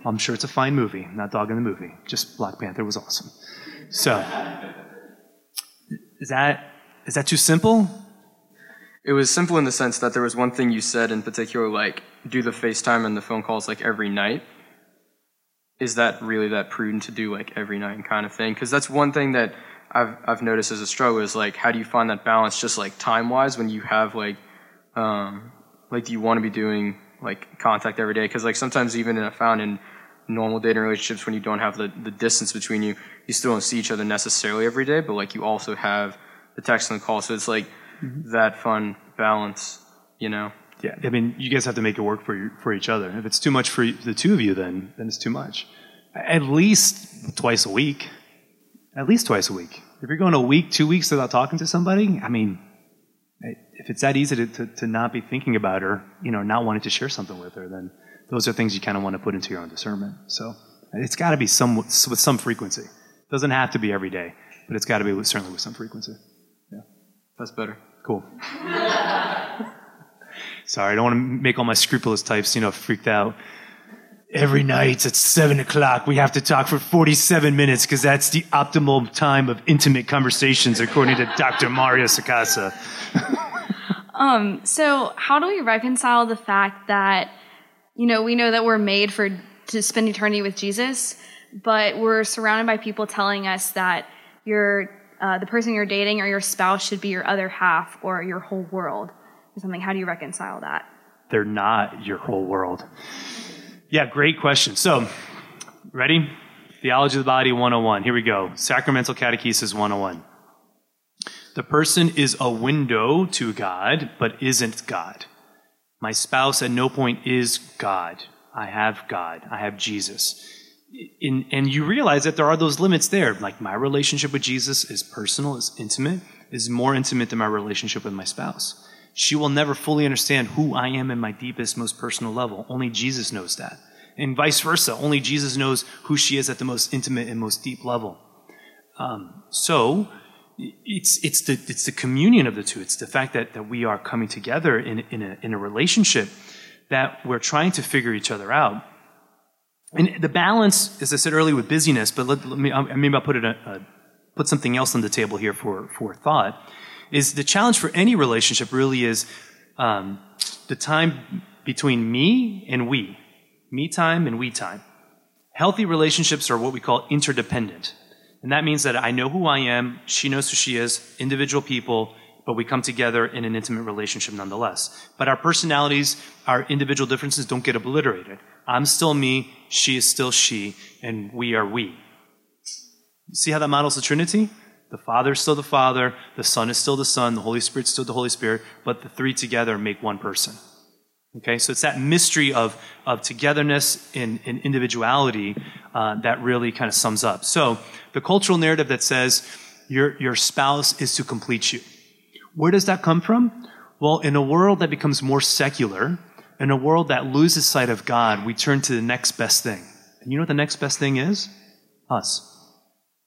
I'm sure it's a fine movie. Not dogging the movie. Just Black Panther was awesome. So, is that too simple? It was simple in the sense that there was one thing you said in particular, like, do the FaceTime and the phone calls, like, every night. Is that really that prudent to do like every night kind of thing? Because that's one thing that I've noticed as a struggle is like, how do you find that balance just like time-wise when you have like do you want to be doing like contact every day? Because like sometimes even I found in normal dating relationships when you don't have the distance between you, you still don't see each other necessarily every day, but like you also have the text and the call. So it's like that fun balance, you know? Yeah, I mean, you guys have to make it work for each other. If it's too much for the two of you, then it's too much. At least twice a week. If you're going a week, 2 weeks without talking to somebody, I mean, if it's that easy to not be thinking about her, you know, not wanting to share something with her, then those are things you kind of want to put into your own discernment. So it's got to be with some frequency. It doesn't have to be every day, but it's got to be certainly with some frequency. Yeah, that's better. Cool. Sorry, I don't want to make all my scrupulous types, you know, freaked out. Every night at 7 o'clock, we have to talk for 47 minutes because that's the optimal time of intimate conversations, according to Dr. Mario Sacasa. So how do we reconcile the fact that, you know, we know that we're made to spend eternity with Jesus, but we're surrounded by people telling us that the person you're dating or your spouse should be your other half or your whole world? Something. How do you reconcile that? They're not your whole world. Yeah, great question. So, ready? Theology of the Body 101. Here we go. Sacramental Catechesis 101. The person is a window to God, but isn't God. My spouse at no point is God. I have God. I have Jesus. And you realize that there are those limits there. Like, my relationship with Jesus is personal, is intimate, is more intimate than my relationship with my spouse. She will never fully understand who I am in my deepest, most personal level. Only Jesus knows that. And vice versa, only Jesus knows who she is at the most intimate and most deep level. So it's the communion of the two. It's the fact that we are coming together in a relationship that we're trying to figure each other out. And the balance, as I said earlier, with busyness, but maybe I'll put something else on the table here for thought. Is the challenge for any relationship really is the time between me and we. Me time and we time. Healthy relationships are what we call interdependent. And that means that I know who I am, she knows who she is, individual people, but we come together in an intimate relationship nonetheless. But our personalities, our individual differences don't get obliterated. I'm still me, she is still she, and we are we. See how that models the Trinity? The Father is still the Father, the Son is still the Son, the Holy Spirit is still the Holy Spirit, but the three together make one person. Okay, so it's that mystery of togetherness and individuality that really kind of sums up. So the cultural narrative that says your spouse is to complete you. Where does that come from? Well, in a world that becomes more secular, in a world that loses sight of God, we turn to the next best thing. And you know what the next best thing is? Us.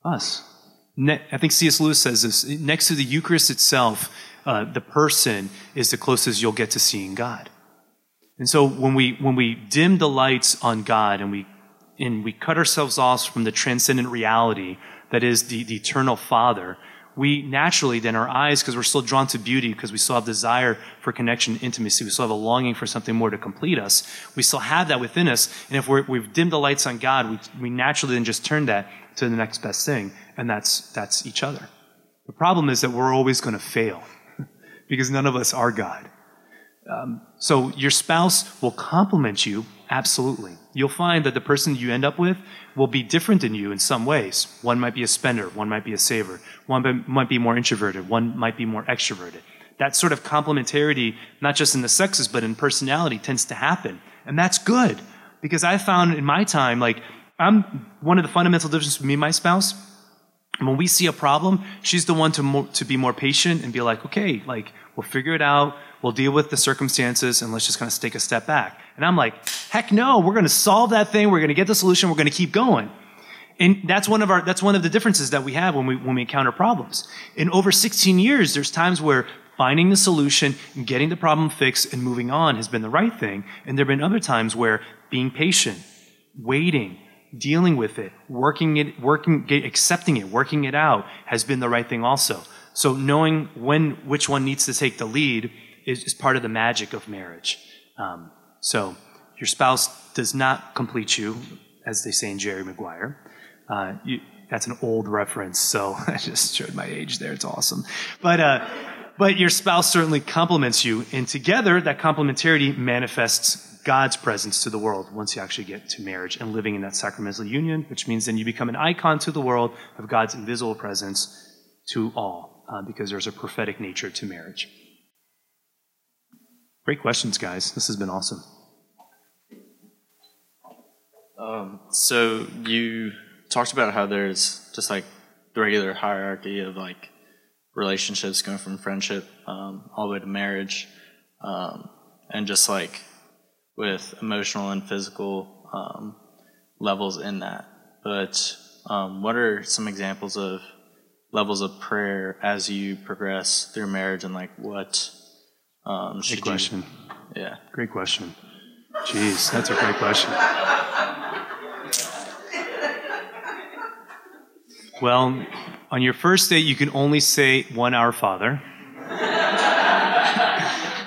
I think C.S. Lewis says this, next to the Eucharist itself, the person is the closest you'll get to seeing God. And so when we dim the lights on God and we cut ourselves off from the transcendent reality that is the eternal Father, we naturally then our eyes, because we're still drawn to beauty, because we still have desire for connection, intimacy, we still have a longing for something more to complete us, we still have that within us. And if we've dimmed the lights on God, we naturally then just turn that to the next best thing, and that's each other. The problem is that we're always going to fail because none of us are God. So your spouse will complement you, absolutely. You'll find that the person you end up with will be different than you in some ways. One might be a spender, one might be a saver, one might be more introverted, one might be more extroverted. That sort of complementarity, not just in the sexes, but in personality, tends to happen. And that's good, because I found in my time, one of the fundamental differences between me and my spouse, when we see a problem, she's the one to be more patient and be like, okay, we'll figure it out, we'll deal with the circumstances, and let's just kind of take a step back. And I'm like, heck no, we're going to solve that thing, we're going to get the solution, we're going to keep going. And that's one of the differences that we have when we encounter problems. In over 16 years, there's times where finding the solution, getting the problem fixed, and moving on has been the right thing. And there have been other times where being patient, waiting, dealing with it, accepting it, working it out has been the right thing also. So knowing which one needs to take the lead is part of the magic of marriage. So your spouse does not complete you, as they say in Jerry Maguire. That's an old reference, so I just showed my age there. It's awesome. But your spouse certainly complements you, and together that complementarity manifests God's presence to the world once you actually get to marriage and living in that sacramental union, which means then you become an icon to the world of God's invisible presence to all, because there's a prophetic nature to marriage. Great questions, guys. This has been awesome. So you talked about how there's just the regular hierarchy of relationships going from friendship all the way to marriage, and just with emotional and physical levels in that. But what are some examples of levels of prayer as you progress through marriage, and what should you... Great question. Yeah. Great question. Jeez, that's a great question. Well, on your first date, you can only say one Our Father.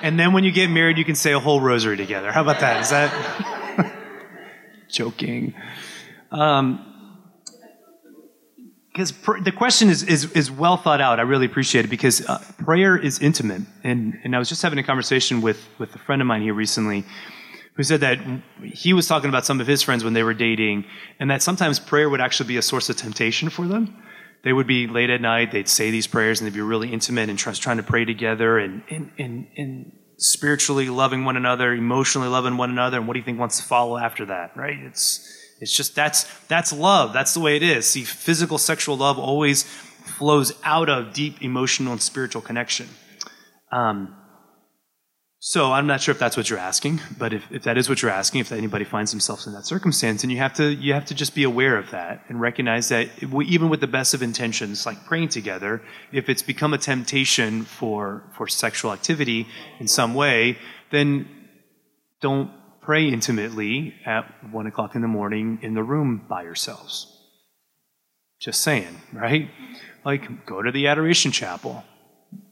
And then when you get married, you can say a whole rosary together. How about that? Is that... Joking. Because the question is well thought out. I really appreciate it, because prayer is intimate. And I was just having a conversation with a friend of mine here recently who said that he was talking about some of his friends when they were dating, and that sometimes prayer would actually be a source of temptation for them. They would be late at night, they'd say these prayers, and they'd be really intimate and trying to pray together and spiritually loving one another, emotionally loving one another, and what do you think wants to follow after that, right? It's just, that's love. That's the way it is. See, physical sexual love always flows out of deep emotional and spiritual connection. So I'm not sure if that's what you're asking, but if that is what you're asking, if anybody finds themselves in that circumstance, and you have to just be aware of that and recognize that even with the best of intentions, like praying together, if it's become a temptation for sexual activity in some way, then don't pray intimately at 1 o'clock in the morning in the room by yourselves. Just saying, right? Go to the Adoration Chapel.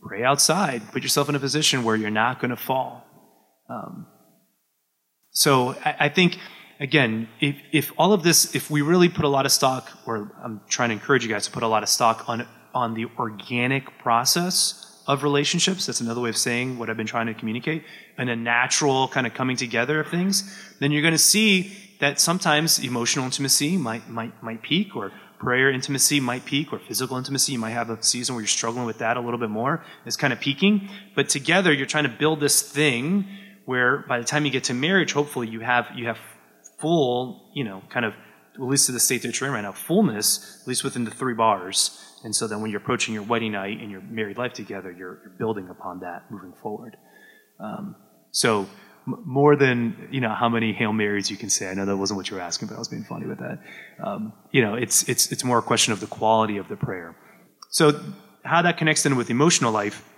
Pray outside. Put yourself in a position where you're not going to fall. So I think, again, if all of this, if we really put a lot of stock, or I'm trying to encourage you guys to put a lot of stock on the organic process of relationships. That's another way of saying what I've been trying to communicate. And a natural kind of coming together of things. Then you're going to see that sometimes emotional intimacy might peak, or prayer intimacy might peak, or physical intimacy. You might have a season where you're struggling with that a little bit more. It's kind of peaking. But together, you're trying to build this thing where by the time you get to marriage, hopefully you have full, kind of, at least to the state that you're in right now, fullness, at least within the three bars. And so then when you're approaching your wedding night and your married life together, you're building upon that moving forward. More than, how many Hail Marys you can say. I know that wasn't what you were asking, but I was being funny with that. It's more a question of the quality of the prayer. So how that connects in with emotional life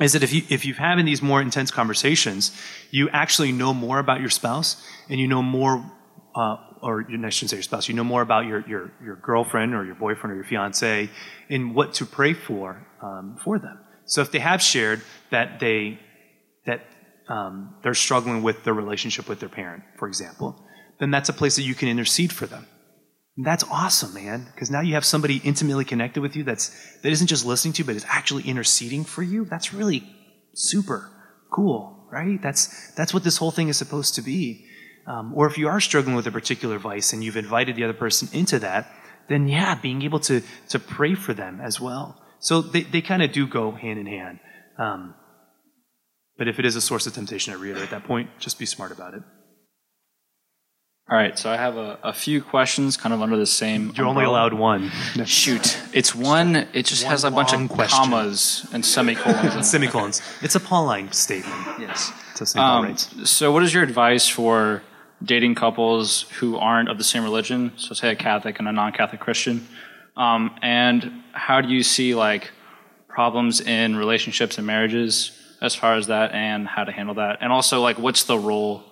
is that if you're having these more intense conversations, you actually know more about your spouse, and you know more, I shouldn't say your spouse, you know more about your girlfriend or your boyfriend or your fiance, and what to pray for them. So if they have shared that they're struggling with their relationship with their parent, for example, then that's a place that you can intercede for them. And that's awesome, man, because now you have somebody intimately connected with you that isn't just listening to you, but is actually interceding for you. That's really super cool, right? That's what this whole thing is supposed to be. Or if you are struggling with a particular vice and you've invited the other person into that, then yeah, being able to pray for them as well. So they kind of do go hand in hand. But if it is a source of temptation, I reiterate that point. Just be smart about it. All right, so I have a few questions kind of under the same... You're only allowed one. Shoot. It's one. It just has a bunch of commas and semicolons. Okay. It's a Pauline statement. Yes. So what is your advice for dating couples who aren't of the same religion? So say a Catholic and a non-Catholic Christian. And how do you see problems in relationships and marriages as far as that, and how to handle that? And also, what's the role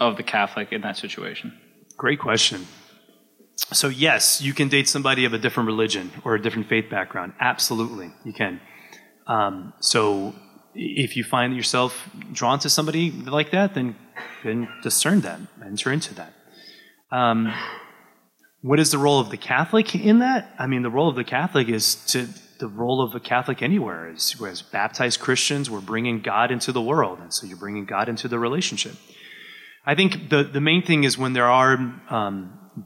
of the Catholic in that situation? Great question. So yes, you can date somebody of a different religion or a different faith background. Absolutely, you can. So if you find yourself drawn to somebody like that, then discern them, enter into that. What is the role of the Catholic in that? I mean, the role of the Catholic the role of a Catholic anywhere is, as baptized Christians, we're bringing God into the world, and so you're bringing God into the relationship. I think the main thing is when there are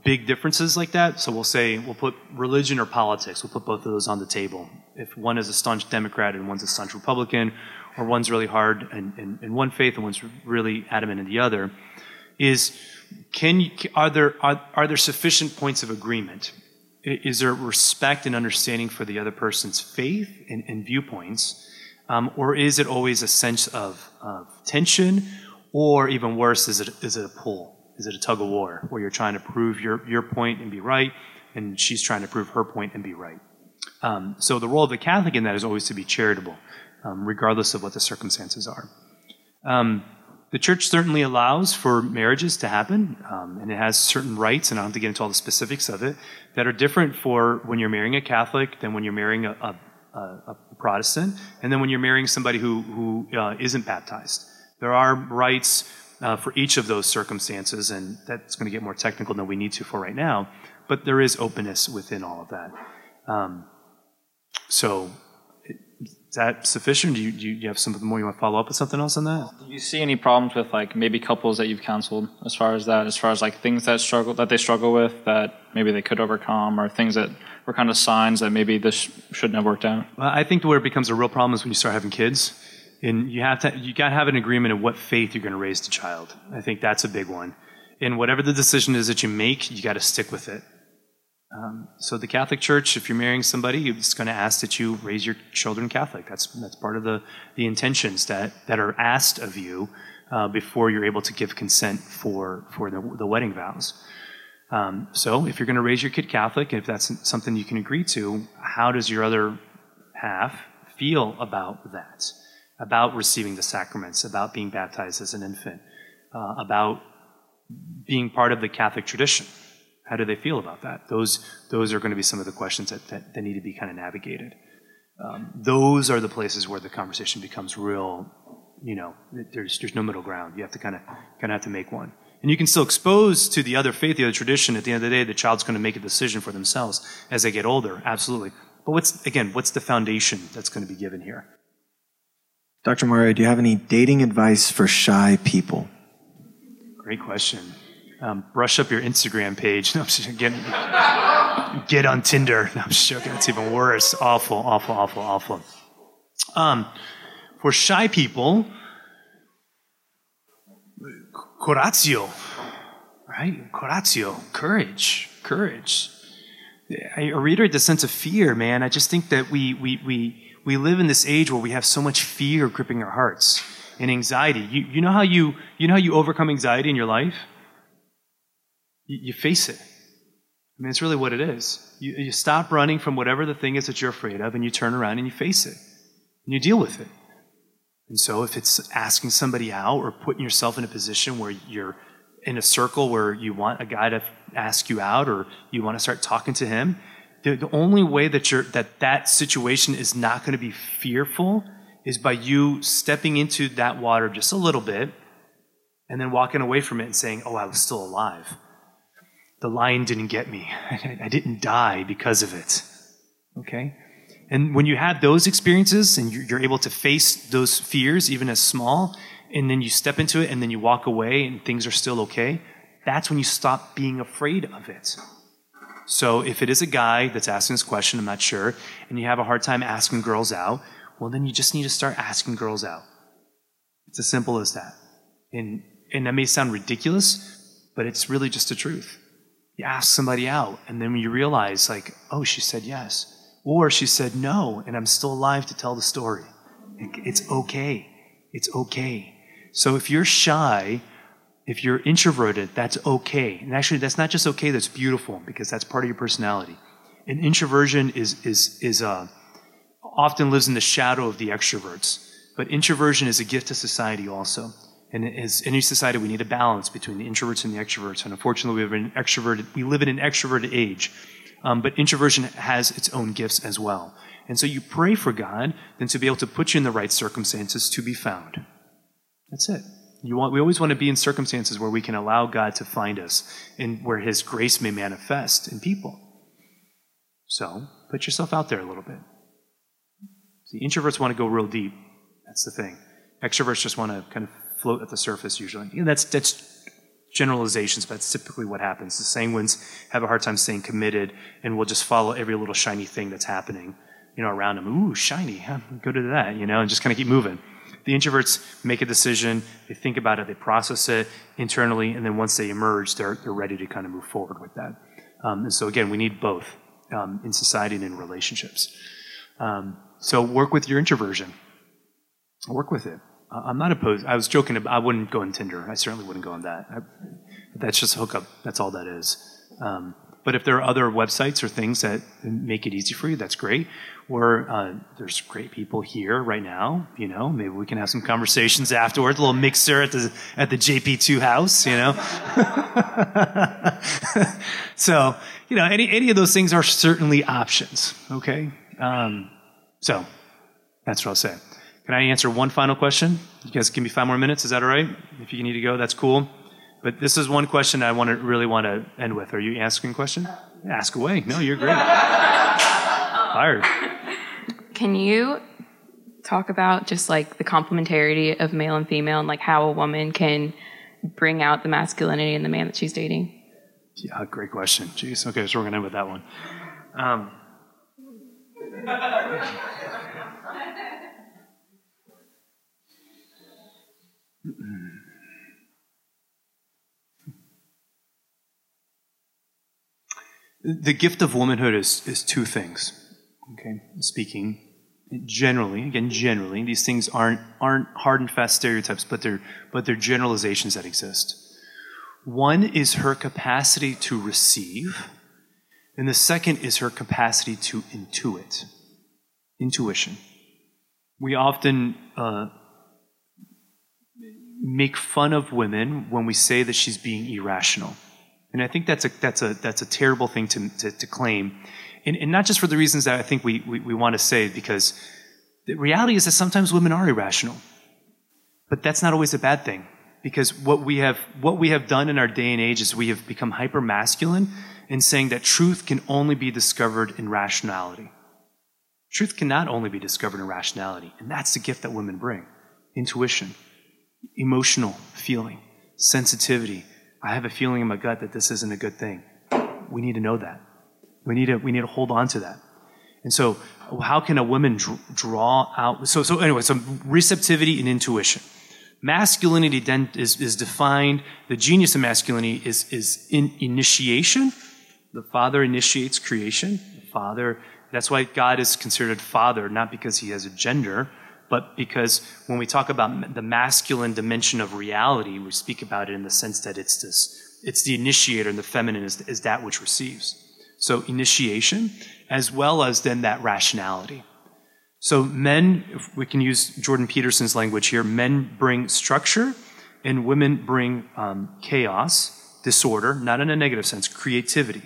big differences like that, so we'll put religion or politics, we'll put both of those on the table. If one is a staunch Democrat and one's a staunch Republican, or one's really hard in one faith and one's really adamant in the other, are there sufficient points of agreement? Is there respect and understanding for the other person's faith and viewpoints? Or is it always a sense of tension? Or even worse, is it a pull? Is it a tug of war where you're trying to prove your point and be right, and she's trying to prove her point and be right? So the role of the Catholic in that is always to be charitable, regardless of what the circumstances are. The church certainly allows for marriages to happen, and it has certain rights, and I don't have to get into all the specifics of it, that are different for when you're marrying a Catholic than when you're marrying a Protestant, and then when you're marrying somebody who isn't baptized. There are rights for each of those circumstances, and that's going to get more technical than we need to for right now, but there is openness within all of that. Is that sufficient? Do you have something more? You want to follow up with something else on that? Do you see any problems with maybe couples that you've counseled as far as things that they struggle with that maybe they could overcome, or things that were kind of signs that maybe this shouldn't have worked out? Well, I think where it becomes a real problem is when you start having kids, and you got to have an agreement of what faith you're going to raise the child. I think that's a big one. And whatever the decision is that you make, you got to stick with it. So the Catholic Church, if you're marrying somebody, it's going to ask that you raise your children Catholic. That's part of the intentions that are asked of you before you're able to give consent for the wedding vows. So if you're going to raise your kid Catholic, if that's something you can agree to, how does your other half feel about that? About receiving the sacraments, about being baptized as an infant, about being part of the Catholic tradition? How do they feel about that? Those are going to be some of the questions that need to be kind of navigated. Those are the places where the conversation becomes real. There's no middle ground. You have to kind of have to make one. And you can still expose to the other faith, the other tradition. At the end of the day, the child's going to make a decision for themselves as they get older. Absolutely. But what's the foundation that's going to be given here? Dr. Mario, do you have any dating advice for shy people? Great question. Brush up your Instagram page. No, I'm just kidding. Get on Tinder. No, I'm just joking. It's even worse. Awful. For shy people, coraggio, right? Coraggio, courage. I reiterate the sense of fear, man. I just think that we live in this age where we have so much fear gripping our hearts and anxiety. You know how you overcome anxiety in your life? You face it. I mean, it's really what it is. You stop running from whatever the thing is that you're afraid of, and you turn around and you face it, and you deal with it. And so if it's asking somebody out or putting yourself in a position where you're in a circle where you want a guy to ask you out or you want to start talking to him, the only way that that situation is not going to be fearful is by you stepping into that water just a little bit and then walking away from it and saying, oh, I was still alive. The lion didn't get me. I didn't die because of it. Okay? And when you have those experiences and you're able to face those fears, even as small, and then you step into it and then you walk away and things are still okay, that's when you stop being afraid of it. So if it is a guy that's asking this question, I'm not sure, and you have a hard time asking girls out, well, then you just need to start asking girls out. It's as simple as that. And that may sound ridiculous, but it's really just the truth. You ask somebody out, and then you realize, like, oh, she said yes. Or she said no, and I'm still alive to tell the story. It's okay. It's okay. So if you're shy, if you're introverted, that's okay. And actually, that's not just okay, that's beautiful, because that's part of your personality. And introversion is often lives in the shadow of the extroverts. But introversion is a gift to society also. And as any society, we need a balance between the introverts and the extroverts. And unfortunately, we live in an extroverted age. But introversion has its own gifts as well. And so you pray for God then to be able to put you in the right circumstances to be found. That's it. We always want to be in circumstances where we can allow God to find us and where His grace may manifest in people. So put yourself out there a little bit. See, introverts want to go real deep. That's the thing. Extroverts just want to kind of float at the surface usually. You know, that's generalizations, but that's typically what happens. The sanguines have a hard time staying committed and will just follow every little shiny thing that's happening, you know, around them. Ooh, shiny, go to that, you know, and just kind of keep moving. The introverts make a decision, they think about it, they process it internally, and then once they emerge, they're ready to kind of move forward with that. And so again, we need both in society and in relationships. So work with your introversion. Work with it. I'm not opposed. I was joking. I wouldn't go on Tinder. I certainly wouldn't go on that. That's just a hookup. That's all that is. But if there are other websites or things that make it easy for you, that's great. Or there's great people here right now. You know, maybe we can have some conversations afterwards. A little mixer at the JP2 house. You know. So you know, any of those things are certainly options. Okay. So that's what I'll say. Can I answer one final question? You guys give me 5 more minutes. Is that all right? If you need to go, that's cool. But this is one question I really want to end with. Are you asking a question? Ask away. No, you're great. Fired. Can you talk about just like the complementarity of male and female and like how a woman can bring out the masculinity in the man that she's dating? Yeah, great question. Jeez. Okay, so we're going to end with that one. The gift of womanhood is 2 things. Okay, speaking generally, these things aren't hard and fast stereotypes, but they're generalizations that exist. One is her capacity to receive, and the second is her capacity to intuit. Intuition. We often make fun of women when we say that she's being irrational. And I think that's a terrible thing to claim. And not just for the reasons that I think we want to say, because the reality is that sometimes women are irrational. But that's not always a bad thing. Because what we have done in our day and age is we have become hyper masculine in saying that truth can only be discovered in rationality. Truth cannot only be discovered in rationality, and that's the gift that women bring. Intuition, emotional feeling, sensitivity. I have a feeling in my gut that this isn't a good thing. We need to know that. We need to hold on to that. And so how can a woman draw out? So receptivity and intuition. Masculinity then is defined, the genius of masculinity is in initiation. The Father initiates creation. The Father, that's why God is considered Father, not because he has a gender, but because when we talk about the masculine dimension of reality, we speak about it in the sense that it's this, it's the initiator, and the feminine is that which receives. So initiation, as well as then that rationality. So men, if we can use Jordan Peterson's language here, men bring structure and women bring chaos, disorder, not in a negative sense, creativity.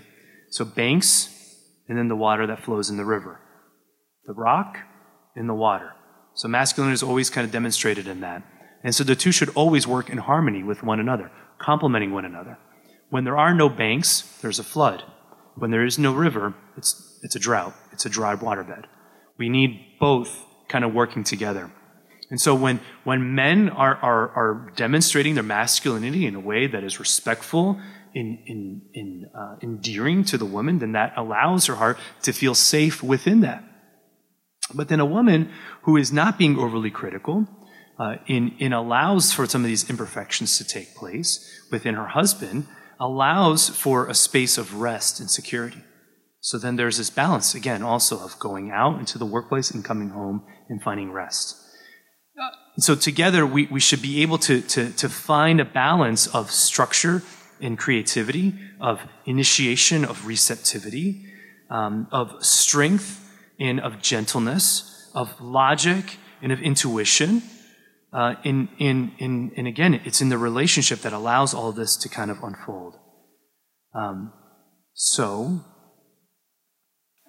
So banks, and then the water that flows in the river. The rock and the water. So masculinity is always kind of demonstrated in that. And so the two should always work in harmony with one another, complementing one another. When there are no banks, there's a flood. When there is no river, it's a drought. It's a dry waterbed. We need both kind of working together. And so when men are demonstrating their masculinity in a way that is respectful, endearing to the woman, then that allows her heart to feel safe within that. But then a woman who is not being overly critical allows for some of these imperfections to take place within her husband, allows for a space of rest and security. So then there's this balance, again, also of going out into the workplace and coming home and finding rest. So together we should be able to find a balance of structure and creativity, of initiation, of receptivity, of strength, and of gentleness, of logic, and of intuition. And again, it's in the relationship that allows all this to kind of unfold. So,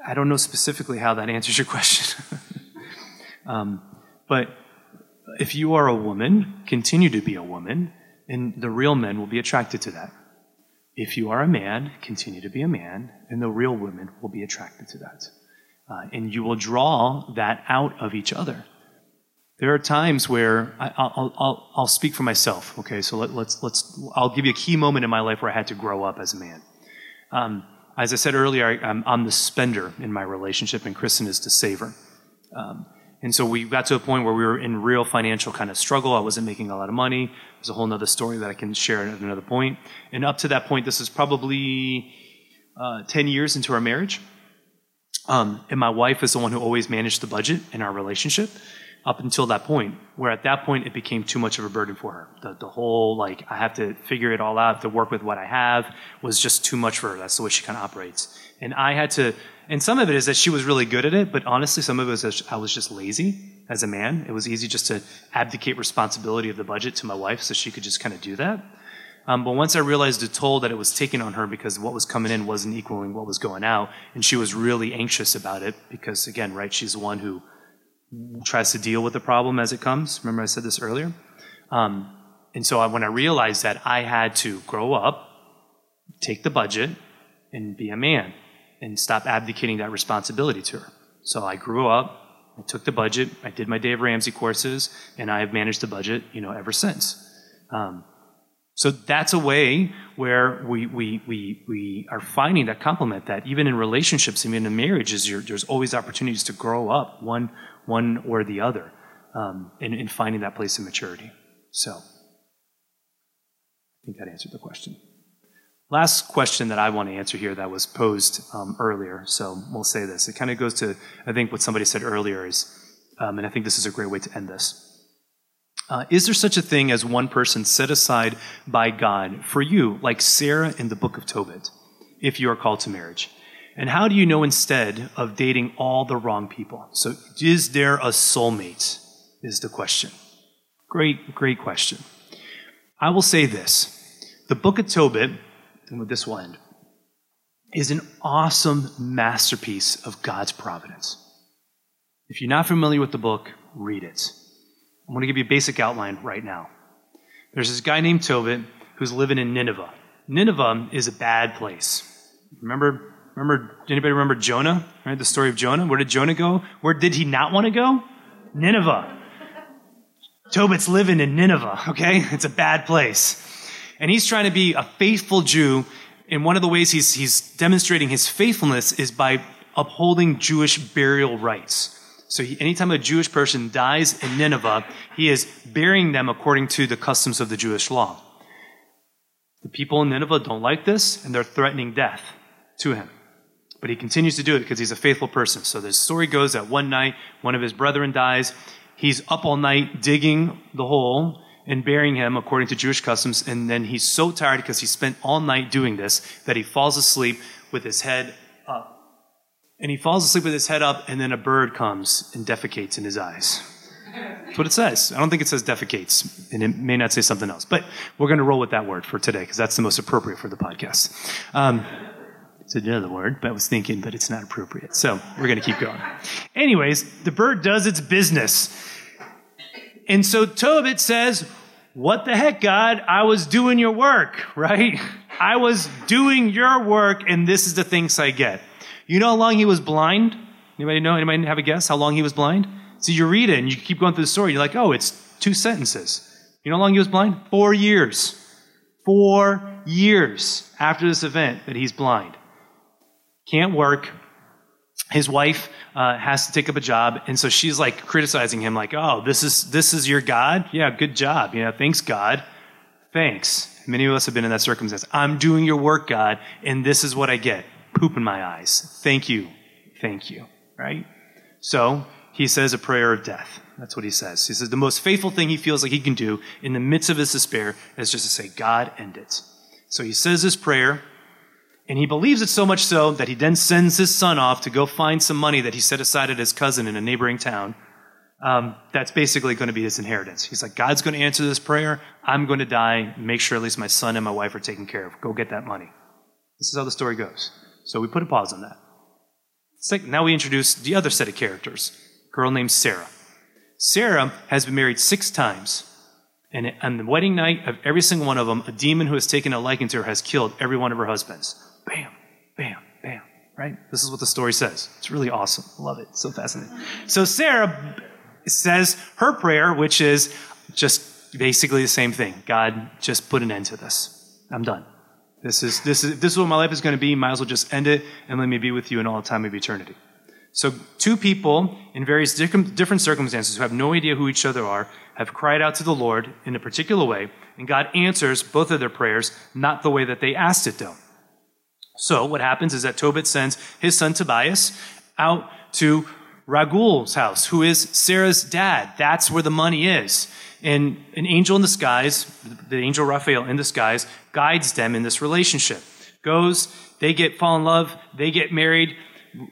I don't know specifically how that answers your question. But if you are a woman, continue to be a woman, and the real men will be attracted to that. If you are a man, continue to be a man, and the real women will be attracted to that. And you will draw that out of each other. There are times where I'll speak for myself. Okay, so I'll give you a key moment in my life where I had to grow up as a man. As I said earlier, I'm the spender in my relationship, and Kristen is the saver. And so we got to a point where we were in real financial kind of struggle. I wasn't making a lot of money. There's a whole other story that I can share at another point. And up to that point, this is probably 10 years into our marriage. And my wife is the one who always managed the budget in our relationship. Up until that point, where at that point it became too much of a burden for her. The whole, I have to figure it all out, I have to work with what I have, was just too much for her. That's the way she kind of operates. And I had to, and some of it is that she was really good at it, but honestly, some of it was that I was just lazy as a man. It was easy just to abdicate responsibility of the budget to my wife so she could just kind of do that. But once I realized the toll that it was taking on her because what was coming in wasn't equaling what was going out, and she was really anxious about it because, again, right, she's the one who tries to deal with the problem as it comes. Remember I said this earlier? And so when I realized that I had to grow up, take the budget, and be a man, and stop abdicating that responsibility to her. So I grew up, I took the budget, I did my Dave Ramsey courses, and I have managed the budget, ever since. So that's a way where we are finding that complement, that even in relationships, even in marriages, there's always opportunities to grow up, one or the other, in finding that place of maturity. So I think that answered the question. Last question that I want to answer here that was posed earlier, so we'll say this. It kind of goes to, I think, what somebody said earlier is, and I think this is a great way to end this. Is there such a thing as one person set aside by God for you, like Sarah in the book of Tobit, if you are called to marriage? And how do you know instead of dating all the wrong people? So is there a soulmate is the question. Great question. I will say this. The book of Tobit, and with this we'll end, is an awesome masterpiece of God's providence. If you're not familiar with the book, read it. I'm going to give you a basic outline right now. There's this guy named Tobit who's living in Nineveh. Nineveh is a bad place. Remember, Anybody remember Jonah? Right? The story of Jonah. Where did Jonah go? Where did he not want to go? Nineveh. Tobit's living in Nineveh, okay? It's a bad place. And he's trying to be a faithful Jew, and one of the ways he's demonstrating his faithfulness is by upholding Jewish burial rites. So anytime a Jewish person dies in Nineveh, he is burying them according to the customs of the Jewish law. The people in Nineveh don't like this, and they're threatening death to him. But he continues to do it because he's a faithful person. So the story goes that one night, one of his brethren dies. He's up all night digging the hole and burying him according to Jewish customs, and then he's so tired because he spent all night doing this that he falls asleep with his head up. And he falls asleep with his head up, and then a bird comes and defecates in his eyes. That's what it says. I don't think it says defecates, and it may not say something else, but we're going to roll with that word for today because that's the most appropriate for the podcast. It's another word, but I was thinking, but it's not appropriate, so we're going to keep going. Anyways, the bird does its business. And so Tobit says, what the heck, God? I was doing your work, right? I was doing your work, and this is the thanks I get. You know how long he was blind? Anybody know? Anybody have a guess how long he was blind? So you read it, and you keep going through the story. You're like, oh, it's two sentences. You know how long he was blind? 4 years. 4 years after this event that he's blind. Can't work. His wife has to take up a job, and so she's like criticizing him, like, "Oh, this is your God? Yeah, good job. You know, thanks, God. Thanks." Many of us have been in that circumstance. I'm doing your work, God, and this is what I get. Poop in my eyes. Thank you. Right? So he says a prayer of death. That's what he says. He says the most faithful thing he feels like he can do in the midst of his despair is just to say, "God, end it." So he says this prayer. And he believes it so much so that he then sends his son off to go find some money that he set aside at his cousin in a neighboring town. That's basically going to be his inheritance. He's like, God's going to answer this prayer. I'm going to die. Make sure at least my son and my wife are taken care of. Go get that money. This is how the story goes. So we put a pause on that. Now we introduce the other set of characters. A girl named Sarah. Sarah has been married 6 times. And on the wedding night of every single one of them, a demon who has taken a liking to her has killed every one of her husbands. Bam, bam, bam, right? This is what the story says. It's really awesome. I love it. It's so fascinating. So Sarah says her prayer, which is just basically the same thing. God, just put an end to this. I'm done. This is what my life is going to be. Might as well just end it and let me be with you in all time of eternity. So 2 people in various different circumstances who have no idea who each other are have cried out to the Lord in a particular way, and God answers both of their prayers, not the way that they asked it, though. So what happens is that Tobit sends his son Tobias out to Ragul's house, who is Sarah's dad. That's where the money is. And an angel in the skies, the angel Raphael in the skies, guides them in this relationship. Goes, they fall in love, they get married.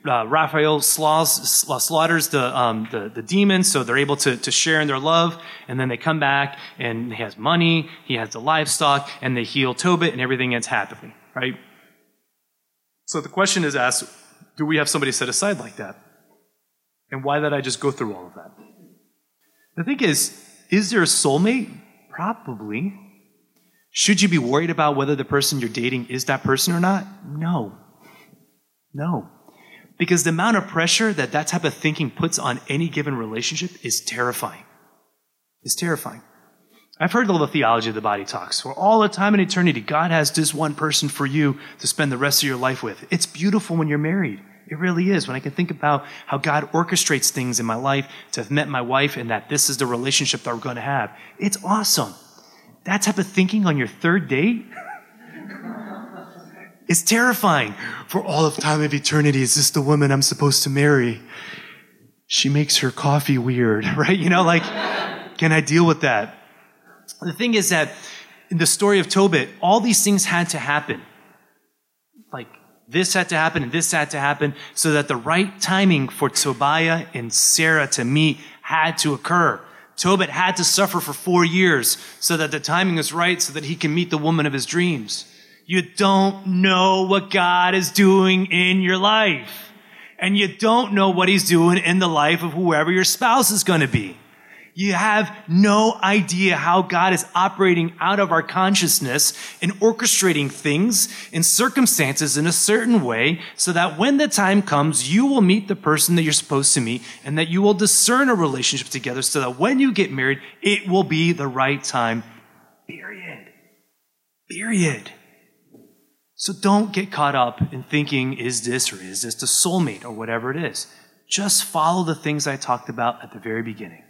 Raphael slaughters the demons, so they're able to share in their love, and then they come back, and he has money, he has the livestock, and they heal Tobit, and everything ends happily, right? So the question is asked, do we have somebody set aside like that? And why did I just go through all of that? The thing is there a soulmate? Probably. Should you be worried about whether the person you're dating is that person or not? No. Because the amount of pressure that type of thinking puts on any given relationship is terrifying. It's terrifying. I've heard all the theology of the body talks, where all the time in eternity, God has this one person for you to spend the rest of your life with. It's beautiful when you're married. It really is. When I can think about how God orchestrates things in my life to have met my wife and that this is the relationship that we're going to have, it's awesome. That type of thinking on your 3rd date? It's terrifying. For all of time of eternity, is this the woman I'm supposed to marry? She makes her coffee weird, right? You know, like, can I deal with that? The thing is that in the story of Tobit, all these things had to happen. Like, this had to happen and this had to happen so that the right timing for Tobiah and Sarah to meet had to occur. Tobit had to suffer for 4 years so that the timing is right so that he can meet the woman of his dreams. You don't know what God is doing in your life. And you don't know what he's doing in the life of whoever your spouse is going to be. You have no idea how God is operating out of our consciousness and orchestrating things and circumstances in a certain way so that when the time comes, you will meet the person that you're supposed to meet and that you will discern a relationship together so that when you get married, it will be the right time. Period. So don't get caught up in thinking, is this or is this the soulmate or whatever it is. Just follow the things I talked about at the very beginning.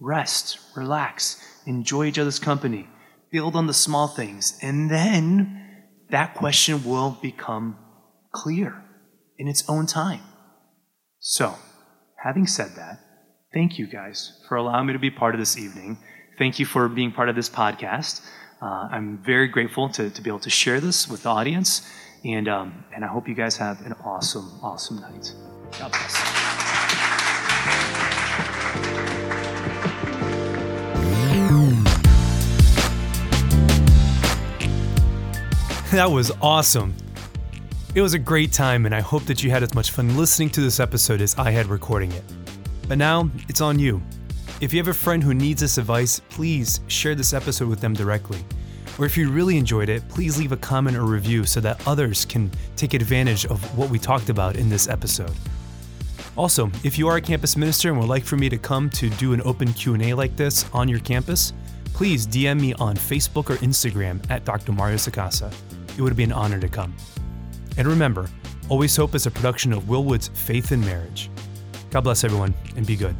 Rest, relax, enjoy each other's company, build on the small things, and then that question will become clear in its own time. So, having said that, thank you guys for allowing me to be part of this evening. Thank you for being part of this podcast. I'm very grateful to be able to share this with the audience, and I hope you guys have an awesome, awesome night. God bless. That was awesome. It was a great time, and I hope that you had as much fun listening to this episode as I had recording it. But now, it's on you. If you have a friend who needs this advice, please share this episode with them directly. Or if you really enjoyed it, please leave a comment or review so that others can take advantage of what we talked about in this episode. Also, if you are a campus minister and would like for me to come to do an open Q&A like this on your campus, please DM me on Facebook or Instagram at Dr. Mario Sacasa. It would be an honor to come. And remember, Always Hope is a production of Will Wood's Faith in Marriage. God bless everyone, and be good.